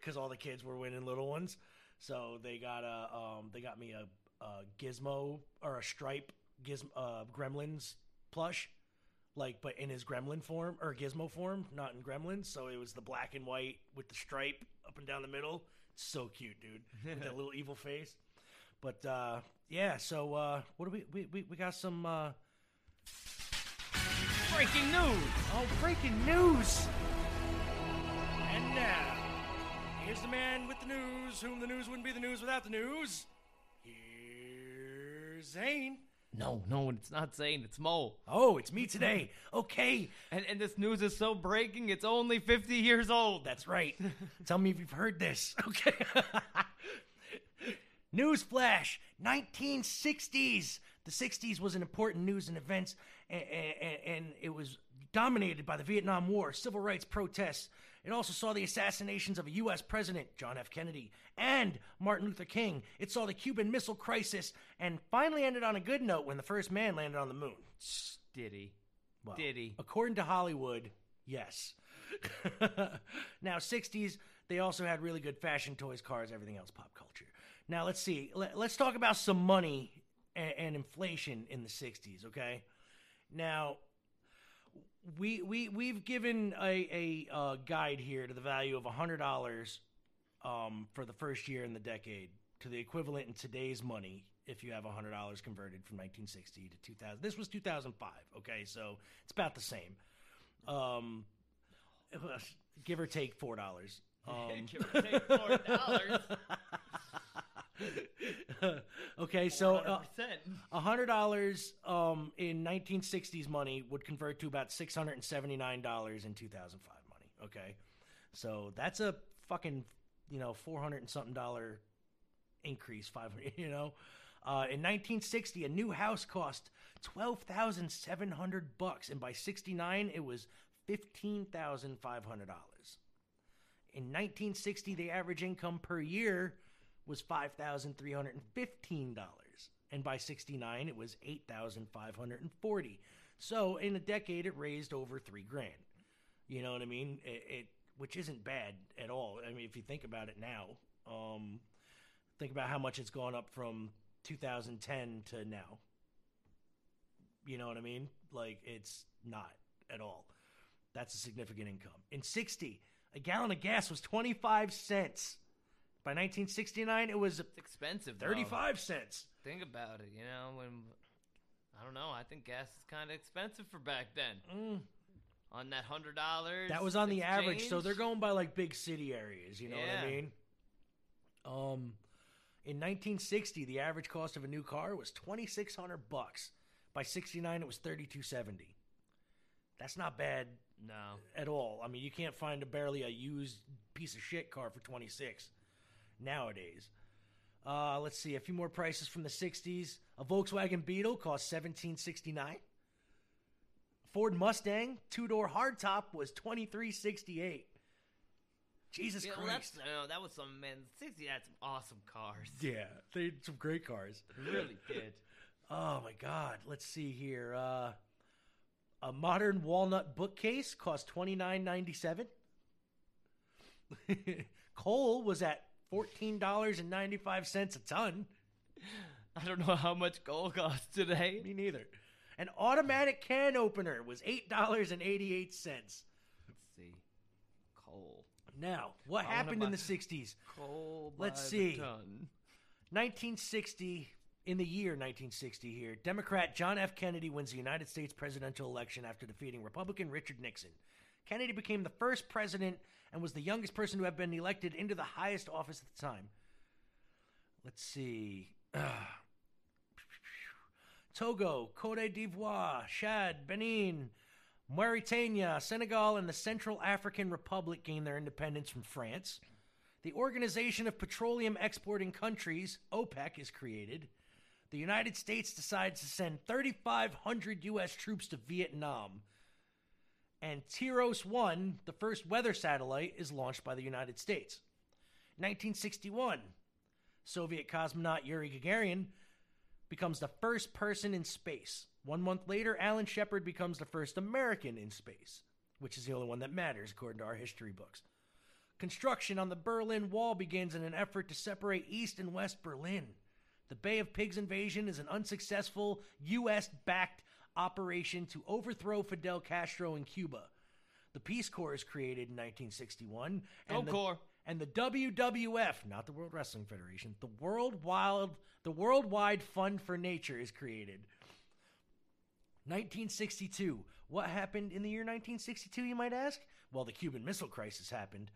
because all the kids were winning little ones. So they got me a Gizmo or a Stripe Gremlins plush, like, but in his Gremlin form or Gizmo form, not in Gremlins. So it was the black and white with the stripe up and down the middle. So cute, dude. With that little evil face. But, yeah, so what do we got some breaking news. Oh, breaking news. And now, here's the man with the news, whom the news wouldn't be the news without the news. Here's Zane. No, it's not Zane. It's Mole. Oh, it's me today. Okay. And this news is so breaking, it's only 50 years old. That's right. Tell me if you've heard this. Okay. Newsflash, 1960s. The 60s was an important news and events, and it was dominated by the Vietnam War, civil rights protests. It also saw the assassinations of a U.S. president, John F. Kennedy, and Martin Luther King. It saw the Cuban Missile Crisis, and finally ended on a good note when the first man landed on the moon. Did he? Well, did he? According to Hollywood, yes. Now, 60s, they also had really good fashion, toys, cars, everything else, pop culture. Now, let's see. Let's talk about some money and inflation in the 60s, okay? Now, we've given a guide here to the value of $100 for the first year in the decade to the equivalent in today's money if you have $100 converted from 1960 to 2000. This was 2005, okay? So it's about the same. Give or take $4. Give or take $4. Okay, so $100 in 1960s money would convert to about $679 in 2005 money. Okay, so that's a fucking $400 and something increase. 500. In 1960, a new house cost $12,700, and by 69, it was $15,500. In 1960, the average income per year was $5,315, and by 69 it was $8,540. So in a decade it raised over $3,000. You know what I mean? It which isn't bad at all. I mean, if you think about it now, think about how much it's gone up from 2010 to now. You know what I mean? Like, it's not at all. That's a significant income. In 60, a gallon of gas was 25 cents. By 1969, it was expensive. 35 cents. Think about it. I don't know. I think gas is kind of expensive for back then. On that $100, that was on the average. So they're going by like big city areas. You know what I mean? In 1960, the average cost of a new car was $2,600. By 69, it was $3,270. That's not bad. No, at all. I mean, you can't find barely a used piece of shit car for $2,600. Nowadays. Let's see, a few more prices from the 60s. A Volkswagen Beetle cost $1,769. Ford Mustang two-door hardtop was $2,368. Jesus Christ. Well, that was some, man, the 60s had some awesome cars. Yeah, they had some great cars. They really did. Oh, my God. Let's see here. A modern walnut bookcase cost $29.97. Coal was at $14.95 a ton. I don't know how much coal costs today. Me neither. An automatic can opener was $8.88. Let's see. Coal. Now, what happened in the 60s? Coal by the ton. 1960, in the year 1960 here, Democrat John F. Kennedy wins the United States presidential election after defeating Republican Richard Nixon. Kennedy became the first president and was the youngest person to have been elected into the highest office at the time. Let's see. Togo, Cote d'Ivoire, Chad, Benin, Mauritania, Senegal, and the Central African Republic gained their independence from France. The Organization of Petroleum Exporting Countries, OPEC, is created. The United States decides to send 3,500 U.S. troops to Vietnam. And Tiros-1, the first weather satellite, is launched by the United States. 1961, Soviet cosmonaut Yuri Gagarin becomes the first person in space. 1 month later, Alan Shepard becomes the first American in space, which is the only one that matters, according to our history books. Construction on the Berlin Wall begins in an effort to separate East and West Berlin. The Bay of Pigs invasion is an unsuccessful U.S.-backed operation to overthrow Fidel Castro in Cuba. The Peace Corps is created in 1961. And the WWF, not the World Wrestling Federation, the Worldwide Fund for Nature is created. 1962. What happened in the year 1962, you might ask? Well, the Cuban Missile Crisis happened.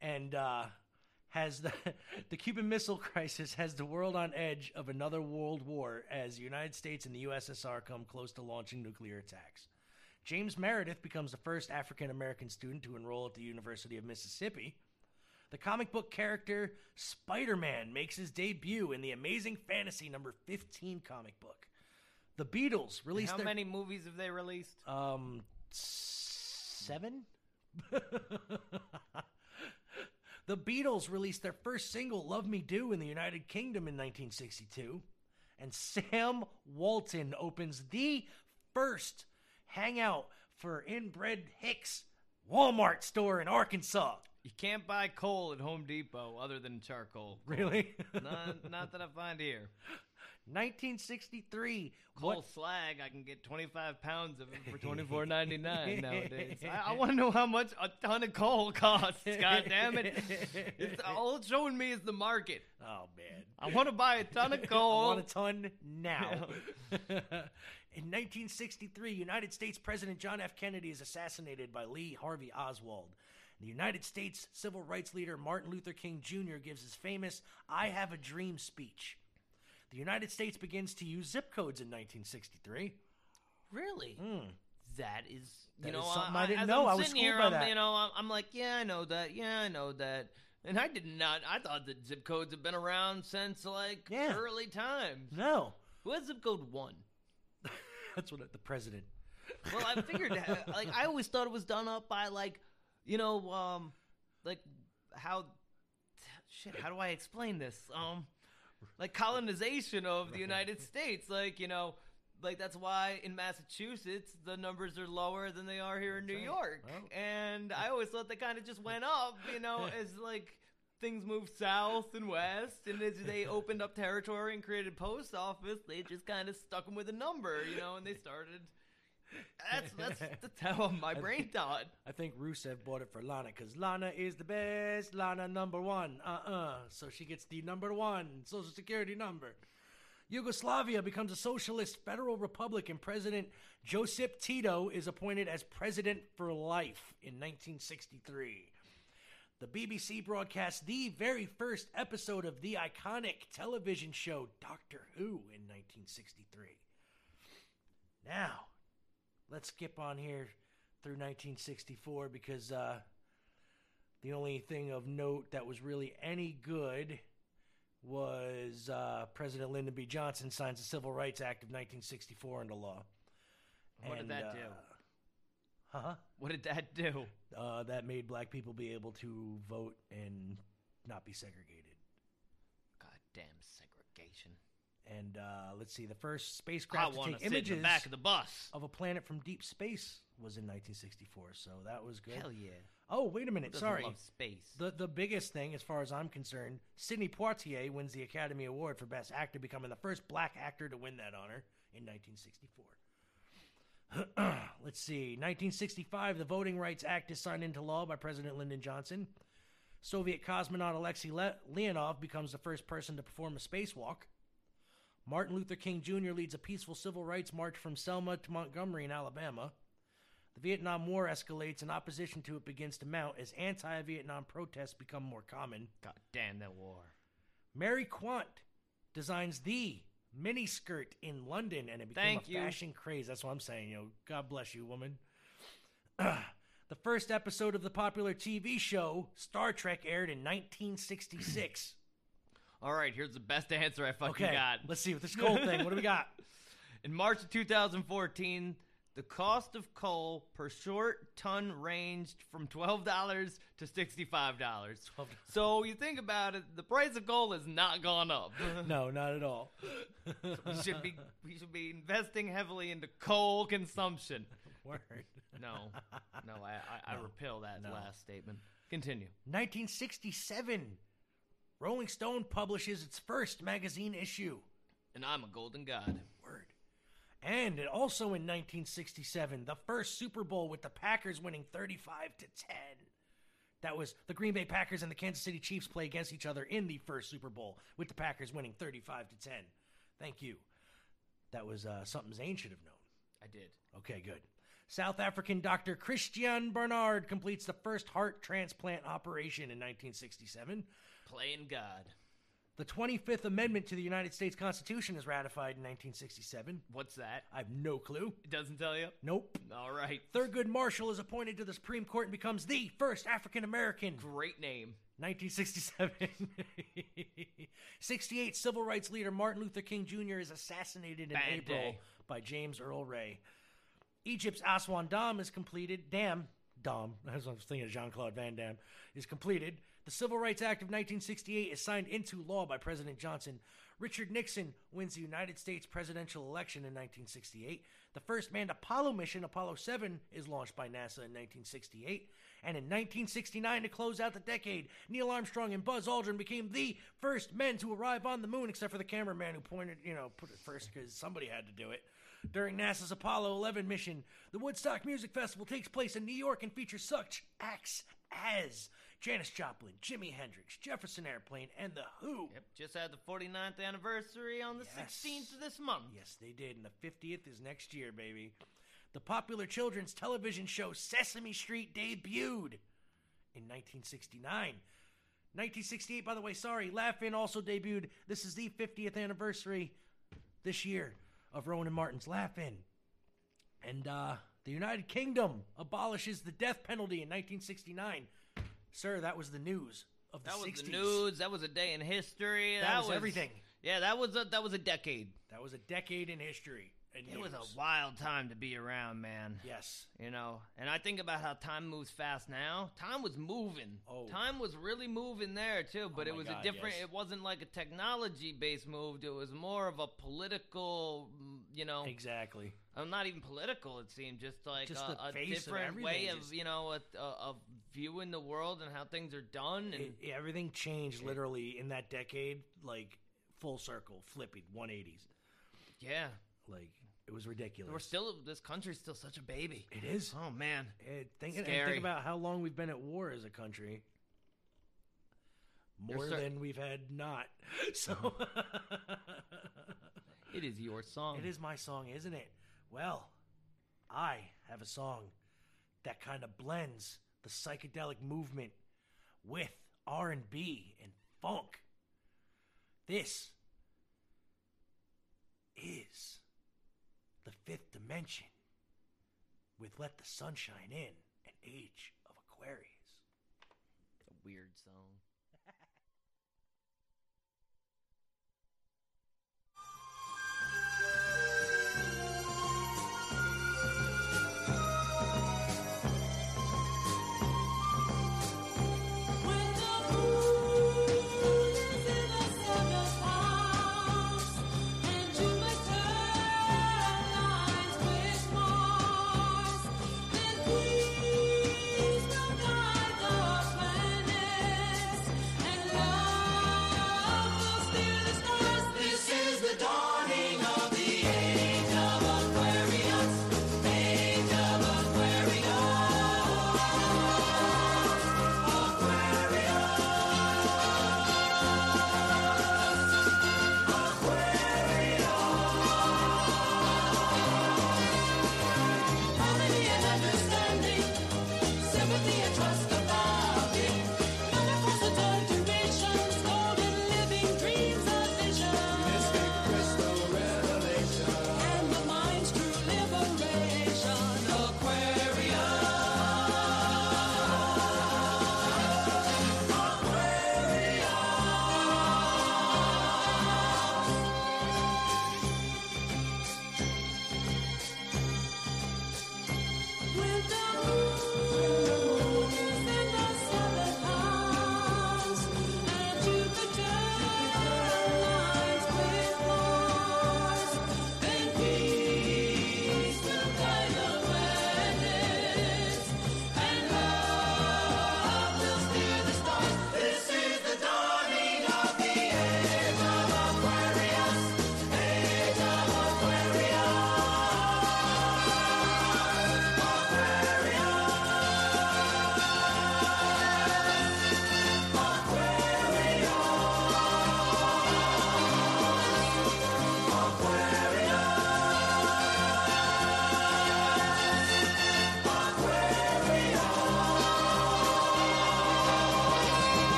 And the Cuban Missile Crisis has the world on edge of another world war as the United States and the USSR come close to launching nuclear attacks. James Meredith becomes the first African-American student to enroll at the University of Mississippi. The comic book character Spider-Man makes his debut in the Amazing Fantasy number 15 comic book. The Beatles released How many movies have they released? Seven? The Beatles released their first single, Love Me Do, in the United Kingdom in 1962. And Sam Walton opens the first hangout for inbred Hicks Walmart store in Arkansas. You can't buy coal at Home Depot other than charcoal. Really? Not that I find here. 1963. Coal slag, I can get 25 pounds of it for $24.99 nowadays. I want to know how much a ton of coal costs, God damn it. All it's showing me is the market. Oh, man. I want to buy a ton of coal. I want a ton now. In 1963, United States President John F. Kennedy is assassinated by Lee Harvey Oswald. The United States civil rights leader Martin Luther King Jr. gives his famous I Have a Dream speech. The United States begins to use zip codes in 1963. Really? Mm. That is, something I didn't know. I was schooled by that. I'm like, yeah, I know that. And I did not. I thought that zip codes have been around since, early times. No. Who has zip code 1? That's what the president. Well, I figured that. I always thought it was done up by, how do I explain this? Colonization of the United States. That's why in Massachusetts the numbers are lower than they are here in New York. Well. And I always thought they kind of just went up, as things moved south and west. And as they opened up territory and created post office, they just kind of stuck them with a number, and they started... That's how my brain thought. I think Rusev bought it for Lana because Lana is the best. Lana number 1. So she gets the number 1 Social Security number. Yugoslavia becomes a socialist federal republic, and President Josip Tito is appointed as president for life in 1963. The BBC broadcasts the very first episode of the iconic television show Doctor Who in 1963. Now... let's skip on here through 1964 because the only thing of note that was really any good was President Lyndon B. Johnson signs the Civil Rights Act of 1964 into law. What did that do? Huh? What did that do? That made black people be able to vote and not be segregated. Goddamn segregation. And let's see, the first spacecraft to take images in the back of the bus of a planet from deep space was in 1964, so that was good. Hell yeah. Oh, wait a minute, sorry. Love space. The biggest thing, as far as I'm concerned, Sidney Poitier wins the Academy Award for Best Actor, becoming the first black actor to win that honor in 1964. Let's see, 1965, the Voting Rights Act is signed into law by President Lyndon Johnson. Soviet cosmonaut Alexei Leonov becomes the first person to perform a spacewalk. Martin Luther King Jr. leads a peaceful civil rights march from Selma to Montgomery in Alabama. The Vietnam War escalates and opposition to it begins to mount as anti-Vietnam protests become more common. God damn that war. Mary Quant designs the miniskirt in London and it became a fashion craze. That's what I'm saying, yo. God bless you, woman. The first episode of the popular TV show Star Trek aired in 1966. All right, here's the best answer I fucking got. Let's see with this coal thing. What do we got? In March of 2014, the cost of coal per short ton ranged from $12 to $65. $12. So you think about it, the price of coal has not gone up. No, not at all. So we should be investing heavily into coal consumption. Word. I repeal that last statement. Continue. 1967. Rolling Stone publishes its first magazine issue. And I'm a golden god. Word. And also in 1967, the first Super Bowl with the Packers winning 35-10. That was the Green Bay Packers and the Kansas City Chiefs play against each other in the first Super Bowl with the Packers winning 35-10. Thank you. That was something Zane should have known. I did. Okay, good. South African doctor Christian Barnard completes the first heart transplant operation in 1967. Playing God. The 25th Amendment to the United States Constitution is ratified in 1967. What's that? I have no clue. It doesn't tell you? Nope. All right. Thurgood Marshall is appointed to the Supreme Court and becomes the first African American. Great name. 1967. 68, civil rights leader Martin Luther King Jr. is assassinated in April by James Earl Ray. Egypt's Aswan Dam is completed. I was thinking of Jean-Claude Van Damme, is completed. The Civil Rights Act of 1968 is signed into law by President Johnson. Richard Nixon wins the United States presidential election in 1968. The first manned Apollo mission, Apollo 7, is launched by NASA in 1968. And in 1969, to close out the decade, Neil Armstrong and Buzz Aldrin became the first men to arrive on the moon, except for the cameraman who put it first because somebody had to do it. During NASA's Apollo 11 mission, the Woodstock Music Festival takes place in New York and features such acts as Janis Joplin, Jimi Hendrix, Jefferson Airplane, and The Who. Yep, just had the 49th anniversary on the 16th of this month. Yes, they did, and the 50th is next year, baby. The popular children's television show Sesame Street debuted in 1969. 1968, by the way, Laugh-In also debuted. This is the 50th anniversary this year of Rowan and Martin's Laugh-In. And, the United Kingdom abolishes the death penalty in 1969. Sir, that was the news of the 60s. That was the news. That was a day in history. That was everything. Yeah, that was a decade. That was a decade in history. It was a wild time to be around, man. Yes. And I think about how time moves fast now. Time was moving. Oh. Time was really moving there, too. But it wasn't like a technology-based move. It was more of a political, Exactly. Not even political, it seemed, just a different way of viewing the world and how things are done. And everything changed literally in that decade, like full circle, flipping 180s. Yeah. Like, it was ridiculous. This country's still such a baby. It is. Oh, man. Think about how long we've been at war as a country. More than we've had not. So. It is your song. It is my song, isn't it? Well, I have a song that kind of blends the psychedelic movement with R&B and funk. This is the Fifth Dimension with Let the Sunshine In and Age of Aquarius. It's a weird song.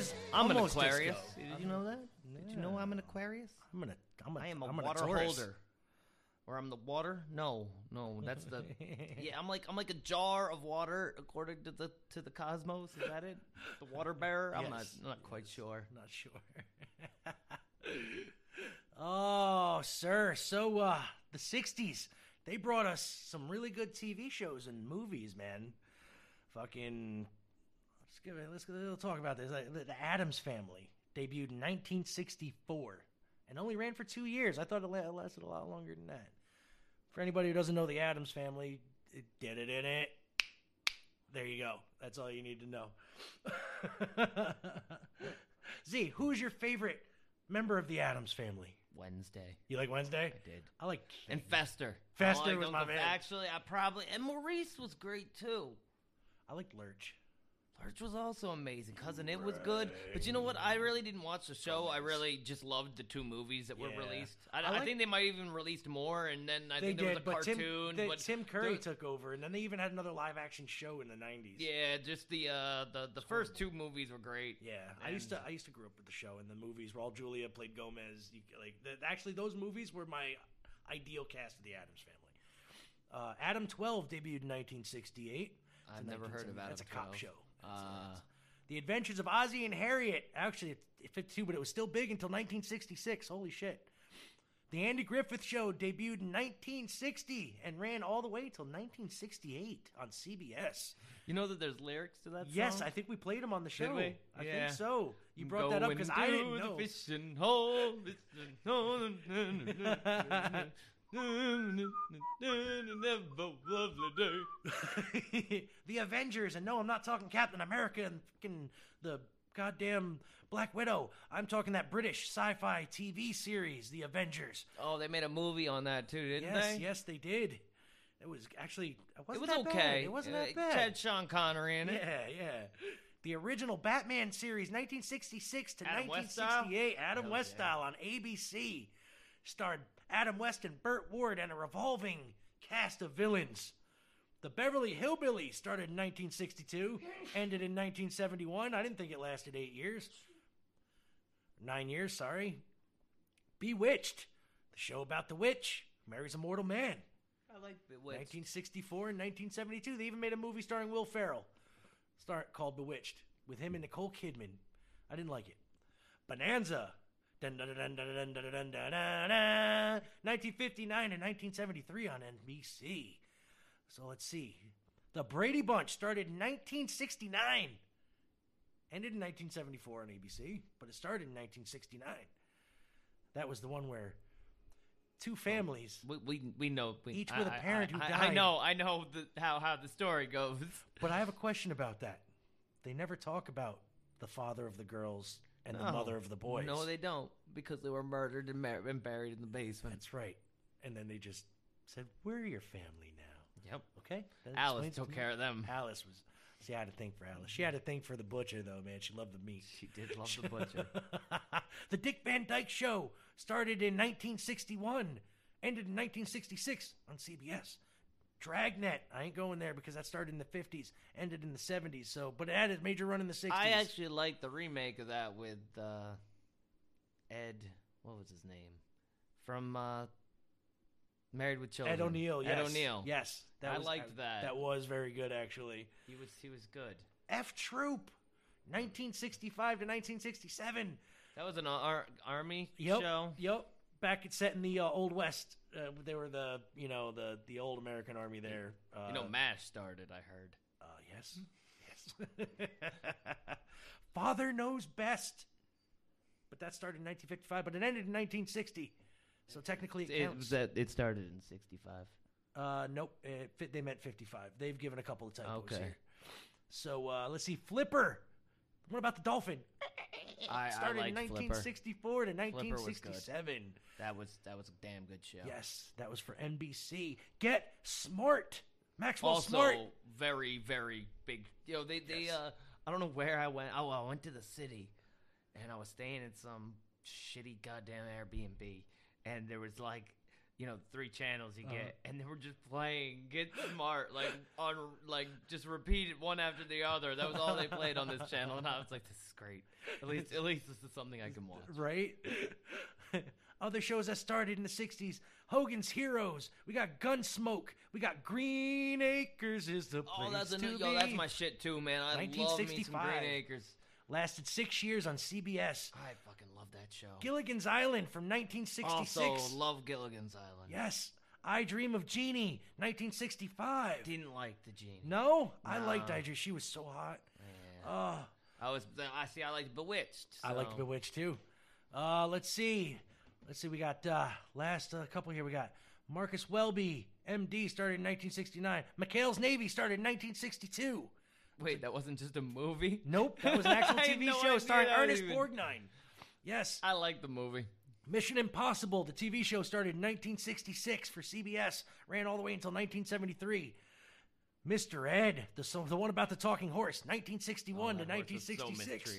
was. I'm an Aquarius. Disco. Did you know that? Yeah. Did you know I'm an Aquarius? I am a water holder. Or I'm the water? No, that's the. Yeah, I'm like a jar of water according to the cosmos. Is that it? The water bearer? Yes. I'm not quite sure. Not sure. Oh, sir. So the '60s, they brought us some really good TV shows and movies, man. Fucking. Let's talk about this. The Addams Family debuted in 1964 and only ran for 2 years. I thought it lasted a lot longer than that. For anybody who doesn't know The Addams Family, it did it in it. There you go. That's all you need to know. Z, who is your favorite member of The Addams Family? Wednesday. You like Wednesday? I did. I like King. And Fester. Fester was my man. Actually, and Maurice was great too. I liked Lurch. Lurch was also amazing. Cousin It was good. But you know what? I really didn't watch the show. I really just loved the two movies that were released. I think they might have even released more, and then I think there was a cartoon. Tim Curry took over, and then they even had another live-action show in the 90s. Yeah, just the first two movies were great. Yeah, and I used to grow up with the show, and the movies were all Julia played Gomez. Actually, those movies were my ideal cast of The Addams Family. Adam 12 debuted in 1968. I've never heard of Adam 12. That's a cop show. The Adventures of Ozzie and Harriet. Actually, it's 52, but it was still big until 1966. Holy shit. The Andy Griffith Show debuted in 1960 and ran all the way till 1968 on CBS. You know that there's lyrics to that song? Yes, I think we played them on the show. Did we? I think so. You brought that up because I didn't know. The fishing hole. The Avengers, and no, I'm not talking Captain America and fucking the goddamn Black Widow. I'm talking that British sci-fi TV series, The Avengers. Oh, they made a movie on that too, didn't they? Yes, they did. It was actually it was okay. It wasn't that bad. It had Sean Connery in it. Yeah. The original Batman series, 1966 to 1968, Adam West style on ABC, starred Adam West and Burt Ward and a revolving cast of villains. The Beverly Hillbillies started in 1962, ended in 1971. I didn't think it lasted 9 years. Bewitched, the show about the witch marries a mortal man. I like Bewitched. 1964 and 1972, they even made a movie starring Will Ferrell called Bewitched with him and Nicole Kidman. I didn't like it. Bonanza. 1959 and 1973 on NBC. So let's see. The Brady Bunch started in 1969. Ended in 1974 on ABC, but it started in 1969. That was the one where two families. Each with a parent who died. I know how the story goes. But I have a question about that. They never talk about the father of the girls and the mother of the boys. No, they don't, because they were murdered and buried in the basement. That's right. And then they just said, "We're your family now." Yep. Okay. Alice took care of them. Alice was. See, I had a thing for Alice. She had a thing for the butcher, though, man. She loved the meat. She did love the butcher. The Dick Van Dyke Show started in 1961, ended in 1966 on CBS. Dragnet. I ain't going there because that started in the 50s, ended in the 70s. So, but it had a major run in the 60s. I actually like the remake of that with Ed. What was his name? From Married with Children. Ed O'Neill. Yes, I liked that. That was very good, actually. He was good. F Troop, 1965 to 1967. That was an army show. Yep. Back at set in the Old West, they were the old American army there. MASH started, I heard. Yes. Father Knows Best, but that started in 1955, but it ended in 1960, so technically it counts. It started in 65. Nope, they meant 55. They've given a couple of typos here. So let's see, Flipper. What about the Dolphin? Started in 1964 Flipper. To 1967. Was that was a damn good show. Yes, that was for NBC. Get Smart. Maxwell also, Smart. Also very, very big. You know, they I don't know where I went. Oh, I went to the city, and I was staying in some shitty goddamn Airbnb, and there was like you know, three channels you get, and they were just playing Get Smart, like, on, like, just repeated one after the other. That was all they played on this channel, and I was like, this is great. At least this is something I can watch. Right? Other shows that started in the 60s, Hogan's Heroes. We got Gunsmoke. We got Green Acres is the place to be. Yo, that's my shit, too, man. I love me some Green Acres. Lasted 6 years on CBS. I fucking love that show. Gilligan's Island from 1966. Also love Gilligan's Island. Yes. I Dream of Jeannie, 1965. Didn't like the Jeannie. No? I liked I Dream. She was so hot. Yeah. I liked Bewitched. So. I liked Bewitched, too. Let's see. We got last couple here. We got Marcus Welby, M.D., started in 1969. McHale's Navy started in 1962. Wait, that wasn't just a movie? Nope, that was an actual TV show starring Ernest Borgnine. Yes. I like the movie. Mission Impossible, the TV show, started in 1966 for CBS, ran all the way until 1973. Mr. Ed, the one about the talking horse, 1961 to 1966. So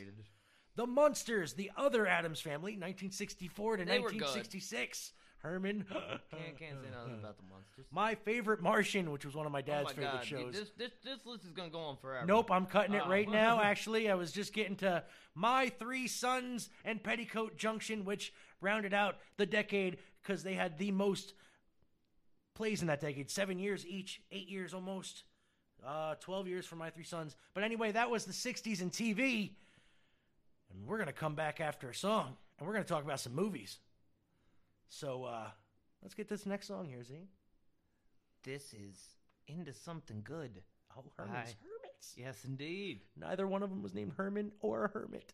The Munsters, the other Addams Family, 1964 to 1966. Herman. Can't say nothing about the Monsters. My Favorite Martian, which was one of my dad's favorite shows. Dude, this list is going to go on forever. Nope, I'm cutting it right now, actually. I was just getting to My Three Sons and Petticoat Junction, which rounded out the decade because they had the most plays in that decade. 7 years each, 8 years almost, 12 years for My Three Sons. But anyway, that was the 60s and TV. And we're going to come back after a song, and we're going to talk about some movies. So, let's get this next song here, Z. This is Into Something Good. Oh, Herman's Hermits. Yes, indeed. Neither one of them was named Herman or a hermit.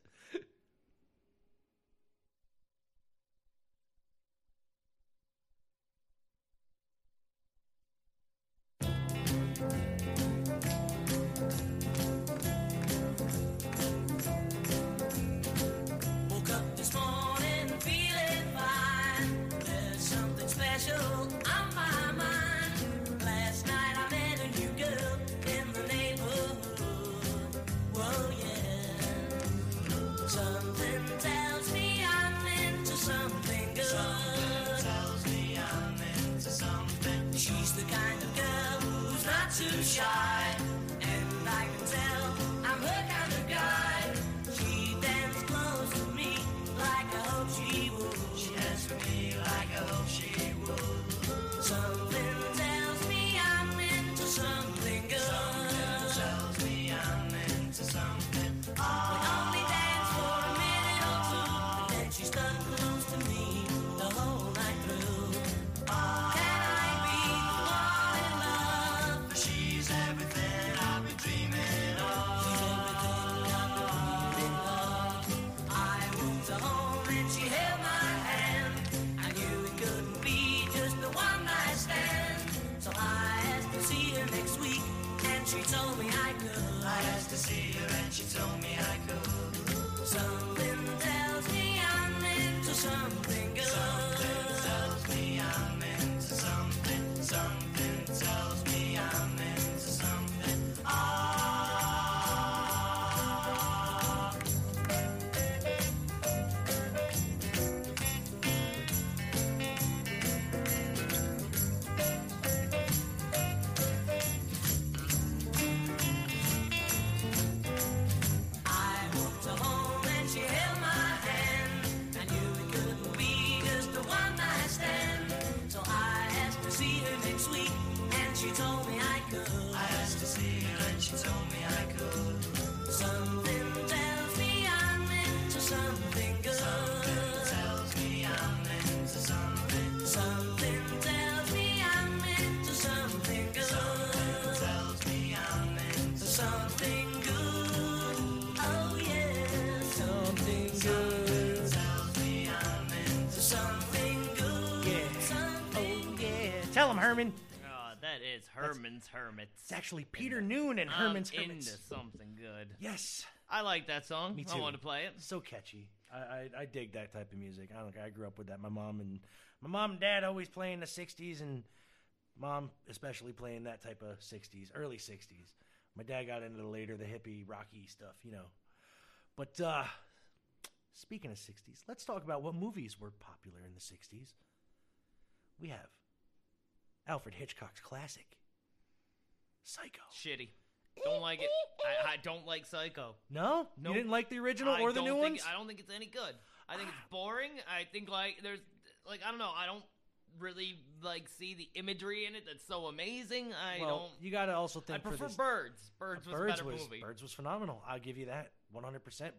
Too shy, and I can tell I'm her kind of guy. She dances close to me like I hope she would. She dances with me like I hope she would. Something tells me I'm into something good. Something tells me I'm into something. Oh. We only dance for a minute or two, but then she stuck close to me the whole night through. Oh. She told me I could. I asked to see her and she told me I could. Something tells me I'm into something good. Something tells me I'm into something. Something tells me I'm into something. Oh. She told me I could. I asked to see her and she told me I could. Something tells me I'm into something good. Something tells me I'm into something. Something tells me I'm into something good. Something tells me I'm into something good. Oh yeah, something good. Something tells me I'm into something good. Yeah. Something oh yeah. Tell him, Herman. That is Herman's Hermits. It's actually Peter Noon and Herman's Hermits. Into something good. Yes. I like that song. Me too. I want to play it. So catchy. I dig that type of music. I grew up with that. My mom and dad always playing the 60s, and mom especially playing that type of 60s, early 60s. My dad got into the hippie, rocky stuff, you know. But speaking of 60s, let's talk about what movies were popular in the 60s. We have Alfred Hitchcock's classic. Psycho. Shitty. Don't like it. I don't like Psycho. No? Nope. You didn't like the original or the new ones? I don't think it's any good. I think it's boring. I think, like, there's, like, I don't know. I don't really, like, see the imagery in it that's so amazing. I don't. You got to also think I prefer Birds. Birds was a better movie. Birds was phenomenal. I'll give you that. 100%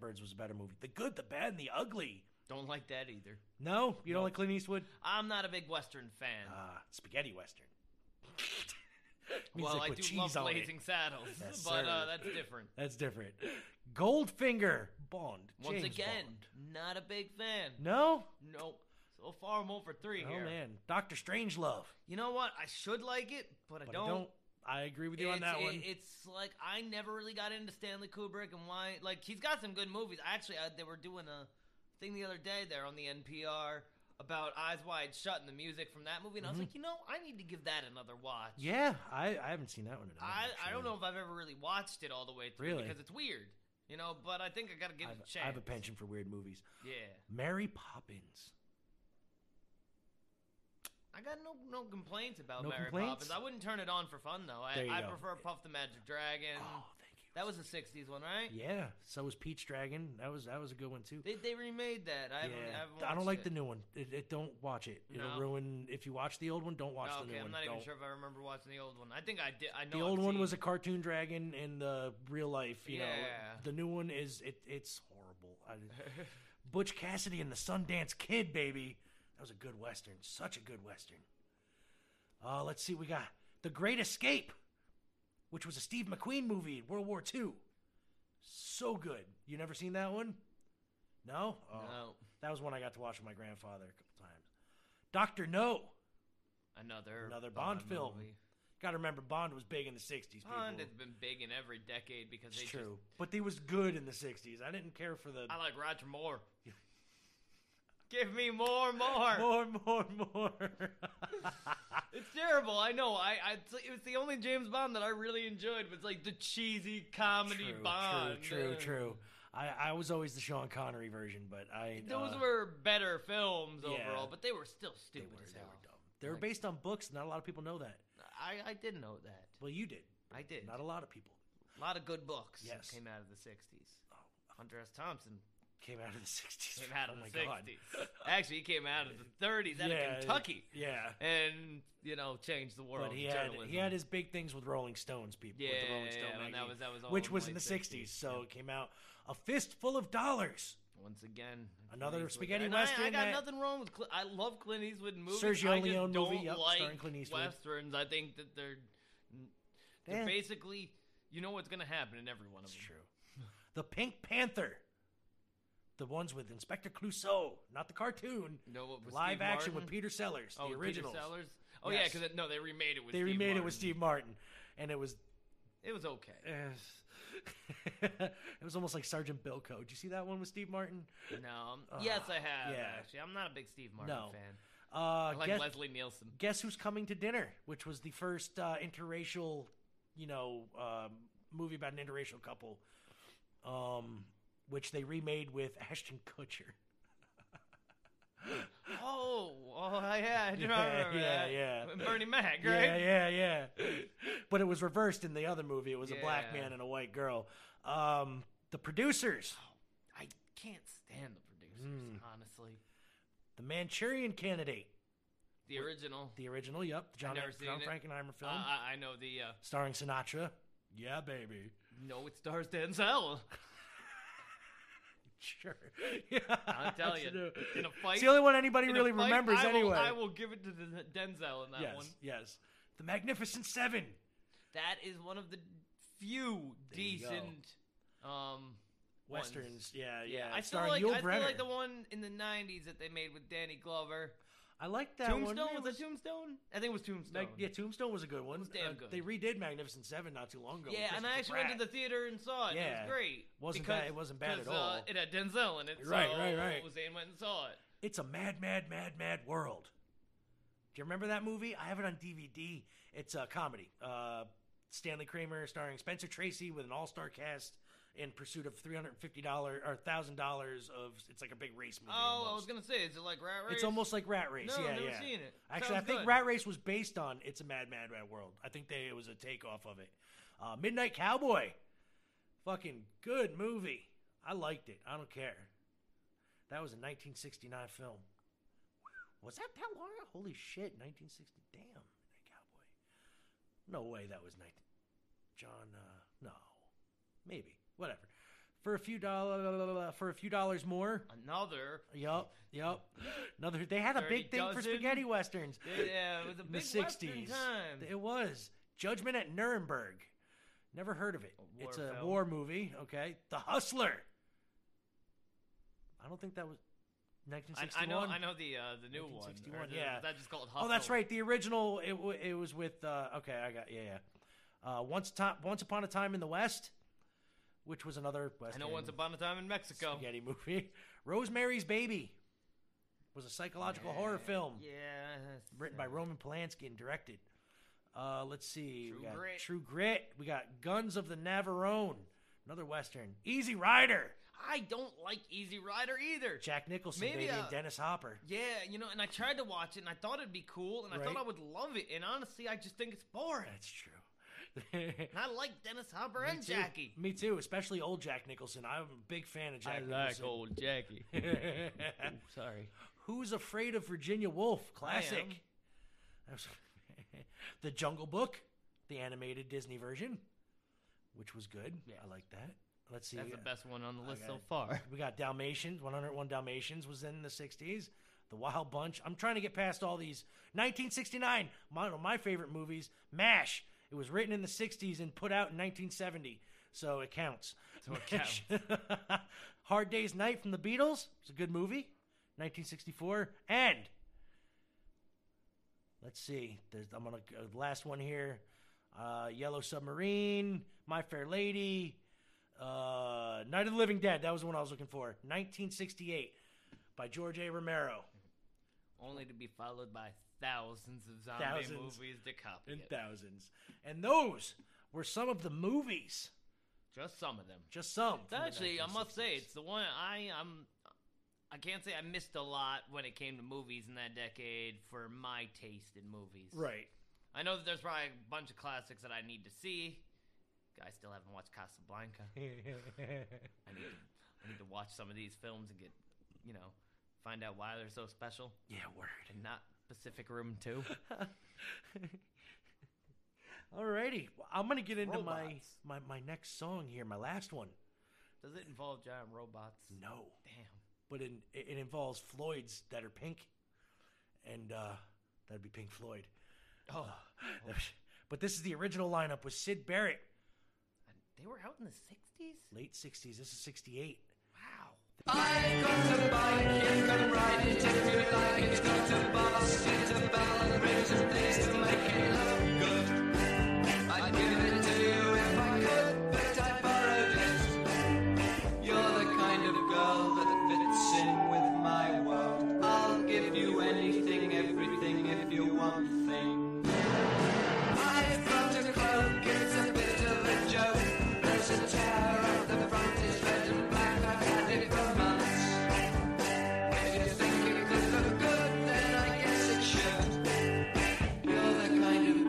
Birds was a better movie. The good, the bad, and the ugly. Don't like that either. No? You don't like Clint Eastwood? I'm not a big Western fan. Spaghetti Western. Well, I do love Blazing Saddles, but that's different. That's different. Goldfinger, Bond. Once again, not a big fan. No? No. So far, I'm 0 for 3 here. Oh, man. Dr. Strangelove. You know what? I should like it, but I don't. I agree with you on that one. It's like I never really got into Stanley Kubrick and why. Like, he's got some good movies. Actually, they were doing a thing the other day there on the NPR about Eyes Wide Shut and the music from that movie, and I was like, you know, I need to give that another watch. Yeah, I haven't seen that one at all. I don't know if I've ever really watched it all the way through because it's weird, you know, but I think I got to give it a chance. I have a penchant for weird movies. Yeah. Mary Poppins. I got no complaints about Mary Poppins. I wouldn't turn it on for fun, though. I prefer Puff the Magic Dragon. Oh, thank you. That was a 60s one, right? Yeah. So was Peach Dragon. That was a good one, too. They remade that. I don't like the new one. Don't watch it. It'll ruin... If you watch the old one, don't watch the new one. Okay, I'm not even sure if I remember watching the old one. I think I did. I know the old one was a cartoon dragon in the real life. You know, the new one is... It's horrible. Butch Cassidy and the Sundance Kid, baby. That was a good Western. Such a good Western. Let's see what we got. The Great Escape, which was a Steve McQueen movie in World War II. So good. You never seen that one? No? Oh, no. That was one I got to watch with my grandfather a couple times. Dr. No. Another Bond film. Movie. Got to remember, Bond was big in the 60s. People. Bond has been big in every decade because it's true. But he was good in the 60s. I didn't care for I like Roger Moore. Give me more. It's terrible. I know. It was the only James Bond that I really enjoyed was like the cheesy comedy Bond. True. I was always the Sean Connery version, but those were better films overall, but they were still stupid. They were dumb. They were based on books. Not a lot of people know that. I didn't know that. Well, you did. I did. Not a lot of people. A lot of good books came out of the 60s. Oh. Hunter S. Thompson. Came out of the 60s. God. Actually, he came out of the 30s out of Kentucky. Yeah. And, you know, changed the world. But he had his big things with Rolling Stones, people. Yeah, with the Rolling Stone magazine, that was all which was in the 60s. So it came out A Fistful of Dollars. Once again. Another spaghetti Western. I got nothing wrong with I love Clint Eastwood movies. Sergio Leone movie. Yep, starring Clint Eastwood. Westerns. I think that they're basically, you know what's going to happen in every one of them. It's true. The Pink Panther. The ones with Inspector Clouseau, not the cartoon. No, it was live Steve action Martin? With Peter Sellers, the originals. Peter Sellers? Oh, yes. Yeah, because they remade it with Steve Martin. They remade it with Steve Martin, and it was okay. It was almost like Sergeant Bilko. Did you see that one with Steve Martin? No. Yes, I have, actually. I'm not a big Steve Martin fan. I like Leslie Nielsen. Guess Who's Coming to Dinner, which was the first interracial, movie about an interracial couple. Which they remade with Ashton Kutcher. I do remember that. Yeah. Bernie Mac, right? Yeah. But it was reversed in the other movie. It was a black man and a white girl. The Producers. Oh, I can't stand The Producers, honestly. The Manchurian Candidate. The original, yep. The John Frankenheimer film. I know the... starring Sinatra. Yeah, baby. No, it stars Denzel. Sure. Yeah, I'll tell you. In a fight, it's the only one anybody really remembers anyway. I will give it to Denzel in that one. Yes. The Magnificent Seven. That is one of the few decent Westerns. Ones. Yeah. I feel like the one in the 90s that they made with Danny Glover. I like that one. Was it Tombstone? I think it was Tombstone. Tombstone was a good one. It was damn good. They redid Magnificent Seven not too long ago. Yeah, and I actually went to the theater and saw it. Yeah. It was great. It wasn't bad at all. It had Denzel in it. Right. Zane went and saw it. It's a mad, mad, mad, mad world. Do you remember that movie? I have it on DVD. It's a comedy. Stanley Kramer starring Spencer Tracy with an all-star cast. in pursuit of $350 or $1,000 of, it's like a big race movie. Oh, almost. I was going to say, is it like Rat Race? It's almost like Rat Race. No, yeah, I've never seen it. Actually, sounds I think good. Rat Race was based on It's a Mad, Mad, Mad World. I think it was a takeoff of it. Midnight Cowboy. Fucking good movie. I liked it. I don't care. That was a 1969 film. Was that that long? Holy shit, 1960. Damn, Midnight Cowboy. No way that was 19... John, no. Maybe. Whatever. For a few dollars more. Another. Yep. Another. They had a big thing for spaghetti westerns. Yeah, it was a big western time. It was. Judgment at Nuremberg. Never heard of it. It's a war movie. Okay. The Hustler. I don't think that was 1961. I know the new one. Yeah. That's just called Hustler. Oh, that's right. The original, it was with, okay, I got, yeah. Once Upon a Time in the West, which was another Western. I know Once Upon a Time in Mexico. Spaghetti movie. Rosemary's Baby was a psychological horror film. Yeah. Written by Roman Polanski and directed. Let's see. True Grit. We got Guns of the Navarone. Another Western. Easy Rider. I don't like Easy Rider either. Jack Nicholson, and Dennis Hopper. Yeah, and I tried to watch it, and I thought it'd be cool, and I thought I would love it. And honestly, I just think it's boring. That's true. And I like Dennis Hopper and Jackie. Me too, especially old Jack Nicholson. I'm a big fan of Jack Nicholson. I like old Jackie. Ooh, sorry. Who's Afraid of Virginia Woolf? Classic. The Jungle Book, the animated Disney version, which was good. Yeah. I like that. Let's see. That's the best one on the list so far. We got Dalmatians. 101 Dalmatians was in the 60s. The Wild Bunch. I'm trying to get past all these. 1969, one of my favorite movies, MASH. It was written in the 60s and put out in 1970, so it counts. Hard Day's Night from the Beatles. It's a good movie, 1964. And let's see. I'm going to the last one here. Yellow Submarine, My Fair Lady, Night of the Living Dead. That was the one I was looking for. 1968 by George A. Romero. Only to be followed by thousands of zombie movies to copy it. Thousands. And those were some of the movies. Just some of them. Just some. Actually, I must say, it's the one I can't say I missed a lot when it came to movies in that decade for my taste in movies. Right. I know that there's probably a bunch of classics that I need to see. I still haven't watched Casablanca. I need to watch some of these films and get, find out why they're so special. Yeah, word. And not Pacific Room 2. Alrighty. Well, I'm going to get into my next song here, my last one. Does it involve giant robots? No. Damn. But it involves Floyds that are pink. And that'd be Pink Floyd. Oh. But this is the original lineup with Syd Barrett. They were out in the 60s? Late 60s. This is 68. Wow. I got a bike, you can ride it if you like. It's got a bus, it's a ballad, brings a place to make it look good. I'd give it to you if I could, but I borrowed it. You're the kind of girl that fits in with my world. I'll give you anything, everything, if you want a thing. I've got a cloak, it's a bit of a joke. There's a tear at the front, it's red and black, I've had it for months. If you think it could look good, then I guess it should. You're the kind of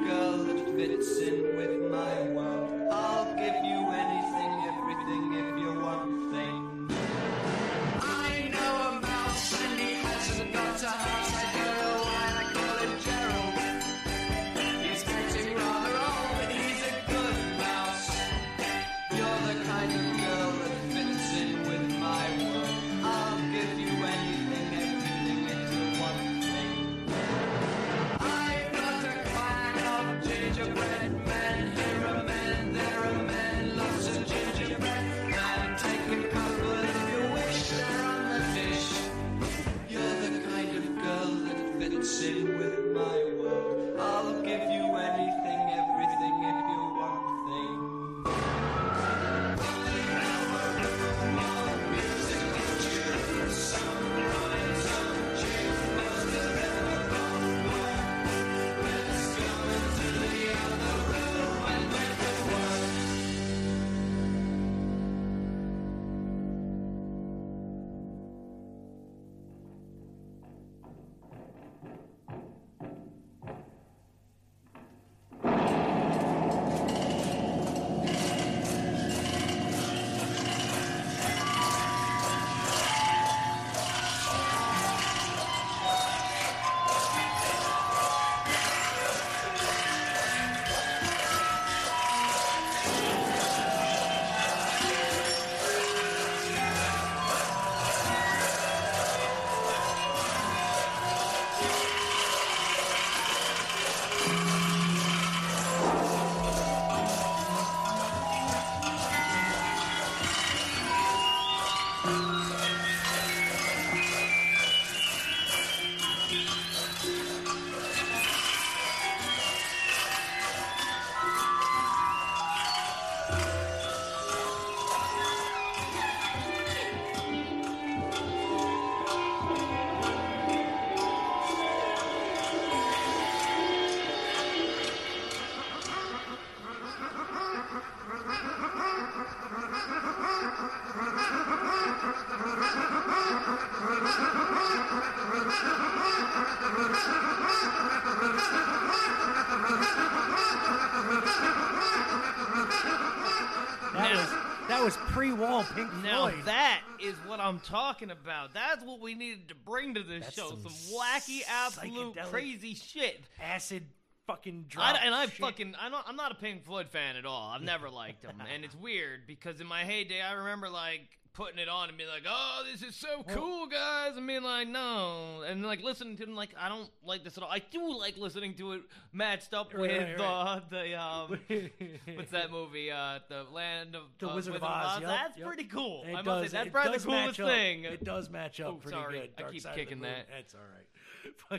was pre-wall Pink Floyd. Now that is what I'm talking about. That's what we needed to bring to this show. Some wacky, absolute, crazy shit. Acid fucking drop shit. And I fucking, I'm not a Pink Floyd fan at all. I've never liked them. And it's weird because in my heyday, I remember like putting it on and being like, oh, this is so cool, guys. I mean, like, no. And like listening to them, like, I don't like this at all. I do like listening to it matched up with the what's that movie? The Land of the Wizard of Oz. Yep, that's pretty cool. I must say, that's probably the coolest thing. It does match up pretty good. Dark I keep kicking that. That's all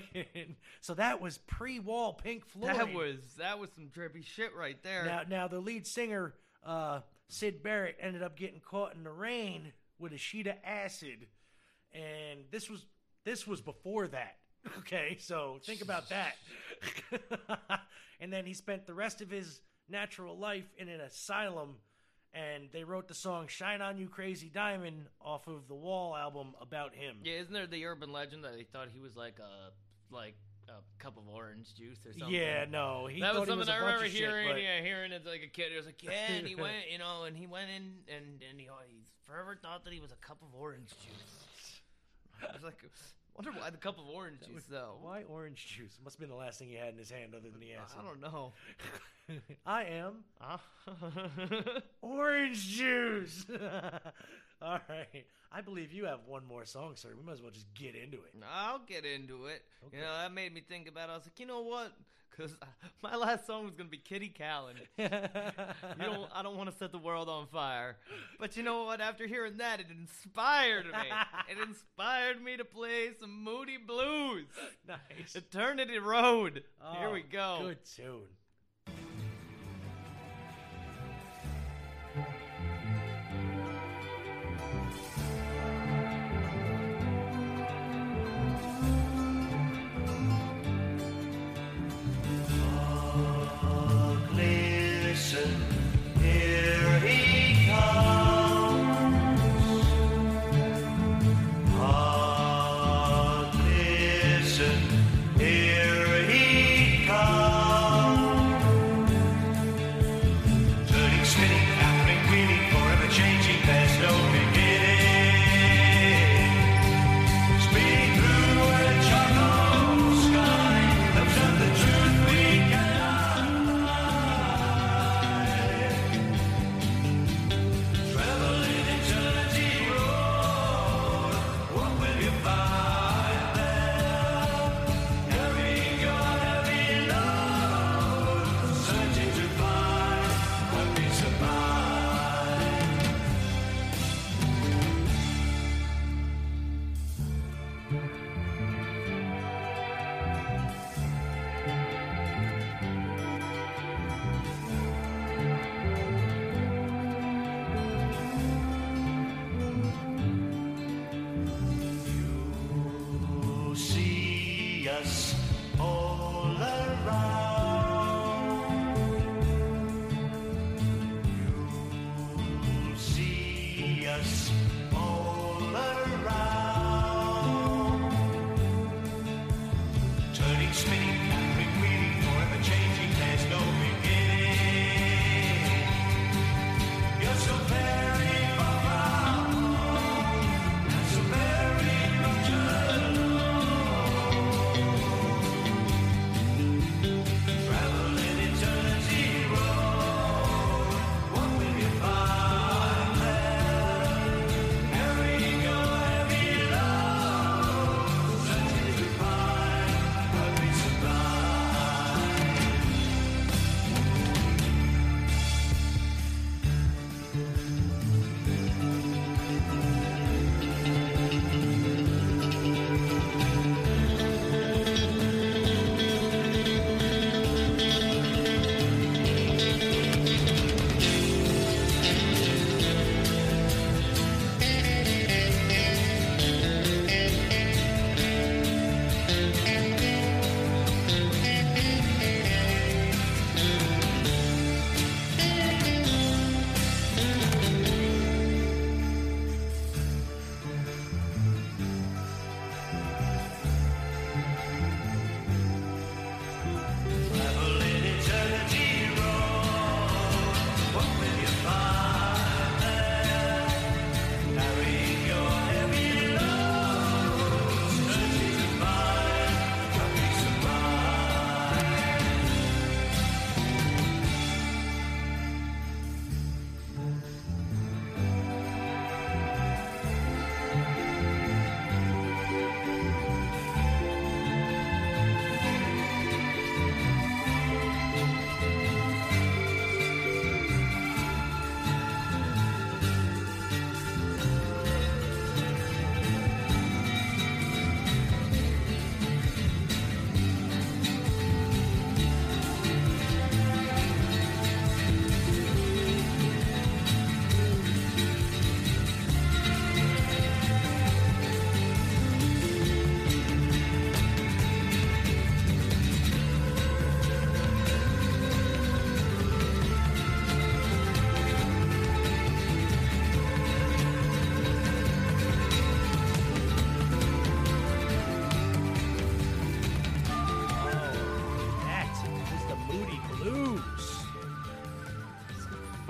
right. Fucking so that was pre-wall Pink Floyd. That was some trippy shit right there. Now the lead singer, Syd Barrett, ended up getting caught in the rain with a sheet of acid, and this was before that. Okay, so think about that. And then he spent the rest of his natural life in an asylum, and they wrote the song Shine On You Crazy Diamond off of the Wall album about him. Yeah, isn't there the urban legend that they thought he was like a cup of orange juice or something? Yeah, no. That was something I remember hearing. Hearing it like a kid. It was like, yeah, and he went, you know, and he went in, and he forever thought that he was a cup of orange juice. I was like, I wonder why the cup of orange juice, though. Why orange juice? It must have been the last thing he had in his hand other than the acid. I don't know. I am orange juice. All right. I believe you have one more song, sir. We might as well just get into it. I'll get into it. Okay. You know, that made me think about it. I was like, you know what? Because my last song was going to be Kitty Callan. I don't want to set the world on fire. But you know what? After hearing that, it inspired me. It inspired me to play some Moody Blues. Nice. Eternity Road. Oh, here we go. Good tune. Spinning, happening, we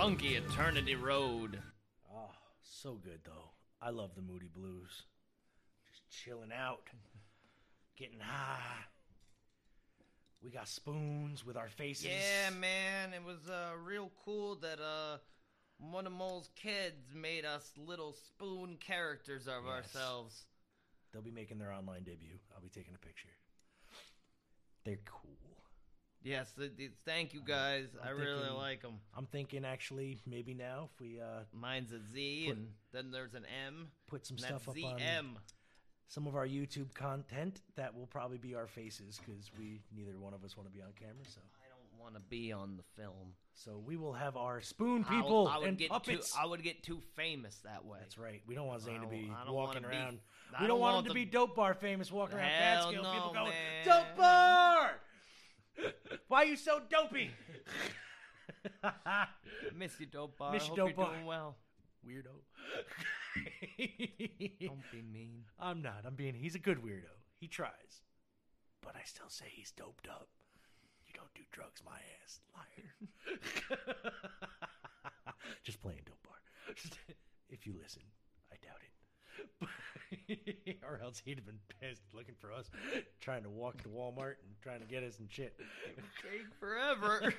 Funky Eternity Road. Oh, so good, though. I love the Moody Blues. Just chilling out, getting high. We got spoons with our faces. Yeah, man. It was real cool that one of Mole's kids made us little spoon characters of ourselves. They'll be making their online debut. I'll be taking a picture. They're cool. Yes, thank you guys. I really like them. I'm thinking actually maybe now if we... mine's a Z and then there's an M. Put some stuff up ZM. On some of our YouTube content that will probably be our faces because neither one of us want to be on camera. So I don't want to be on the film. So we will have our spoon people and puppets. I would get too famous that way. That's right. We don't want Zane to be walking around. We don't want him to be Dope Bar famous walking around Catskill. No, people going, man. Dope Bar! Why are you so dopey? Miss you, Dope Bar. Miss you, Dope Bar. Doing well. Weirdo. Don't be mean. I'm not. He's a good weirdo. He tries. But I still say he's doped up. You don't do drugs, my ass. Liar. Just playing, Dope Bar. If you listen, I doubt it. Or else he'd have been pissed looking for us, trying to walk to Walmart and trying to get us and shit. It would take forever.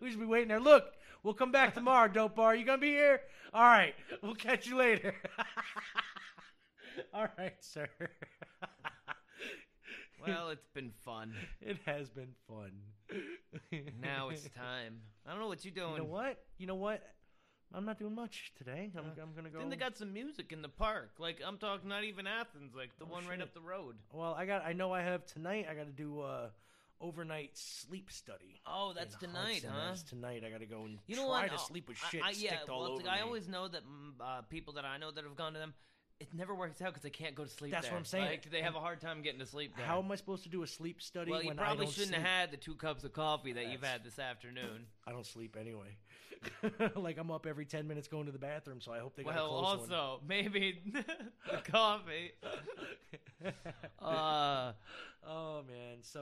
We should be waiting there. Look, we'll come back tomorrow, Dope Bar. You going to be here? All right. We'll catch you later. All right, sir. Well, it's been fun. It has been fun. Now it's time. I don't know what you're doing. You know what? I'm not doing much today. I'm going to go. Then they got some music in the park. Like, I'm talking not even Athens, like the one right up the road. Well, tonight I got to do... overnight sleep study. Oh, that's tonight, huh? That's tonight. I gotta go and try to sleep with shit sticked all over me. I always know that people that I know that have gone to them, it never works out because they can't go to sleep. That's what I'm saying. Like, they have a hard time getting to sleep there. How am I supposed to do a sleep study when I don't sleep? Well, you probably shouldn't have had the 2 cups of coffee that you've had this afternoon. I don't sleep anyway. Like, I'm up every 10 minutes going to the bathroom, so I hope they got a close one. Well, also, maybe the coffee. Oh, man. So,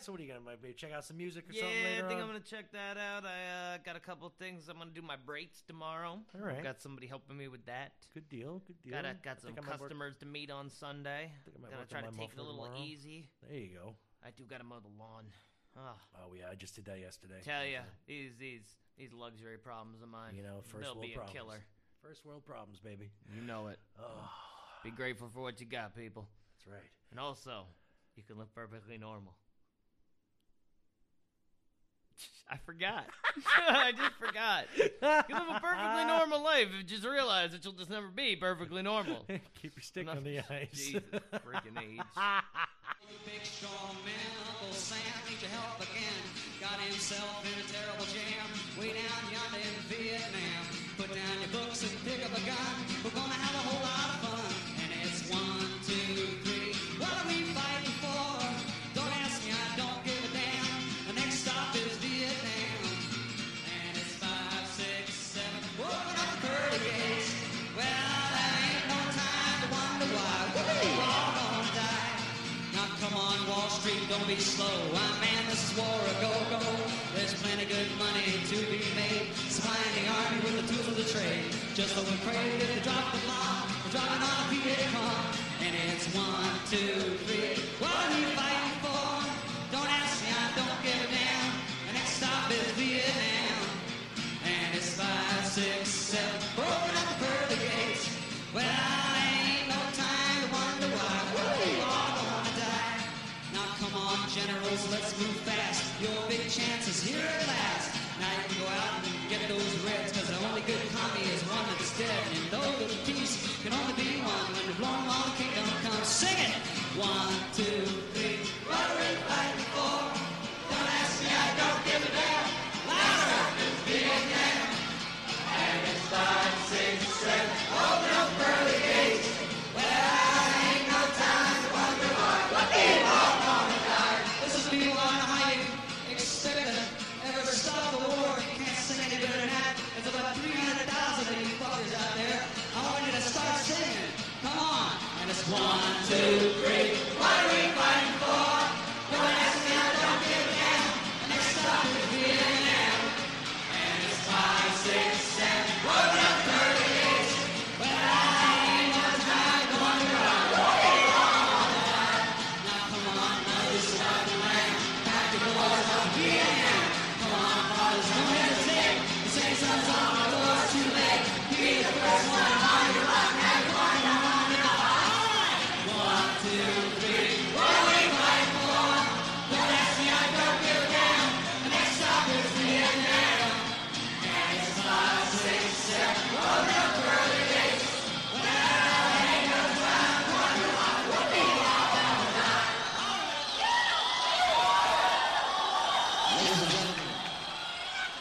so what are you going to maybe check out some music or something later? Yeah, I think I'm going to check that out. I got a couple things. I'm going to do my breaks tomorrow. All right. I've got somebody helping me with that. Good deal. Got some customers to meet on Sunday. I'm going to try to take it a little easy. There you go. I do got to mow the lawn. Oh, yeah. I just did that yesterday. Tell you, these luxury problems of mine. First world problems. They'll be a killer. First world problems, baby. You know it. Oh. Be grateful for what you got, people. That's right. And also, you can look perfectly normal. I forgot. I just forgot. You live a perfectly normal life. Just realize that you'll just never be perfectly normal. Keep your stick on the ice. Jesus, freaking age. Big strong man, Uncle Sam needs your help again. Got himself in a terrible jam. Way down yonder in Vietnam. Put down your books and pick up a gun. We're gonna have a whole lot of fun. And it's 1, 2, 3. What are we fighting for? Don't ask me, I don't give a damn. The next stop is Vietnam. And it's 5, 6, 7. Whoa, another 30 days. Well, there ain't no time to wonder why. We're all gonna die. Now come on, Wall Street, don't be slow. Ah, man, this is war a go-go. There's plenty good money to be made. Supplying the army with the tools of the trade. Just hope and pray that they drop the bomb. We're dropping on a Viet Cong. And it's 1, 2, 3. What are you fighting for? Don't ask me, I don't give a damn. The next stop is Vietnam. And it's 5, 6, 7. Broken up the pearly gates. Well, ain't no time to wonder why. We're all gonna die. Now come on, generals, let's move fast. Your big chance is here at last. Now you can go out and get those reds, cause the only good commie is one that's dead. And though the peace can only be won when the blown long kingdom comes. Sing it! 1, 2, 3. What are we fighting for? Don't ask me, I don't give a damn. Louder! It's Vietnam. And it's 5, 6, 7. Open up early gates. Well, ain't no time to wonder why. What do you all gonna die? This is me, Lana. How you expect to ever stop the war? You can't sing any better than that. There's about 300,000 of you fuckers out there. I want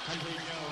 country.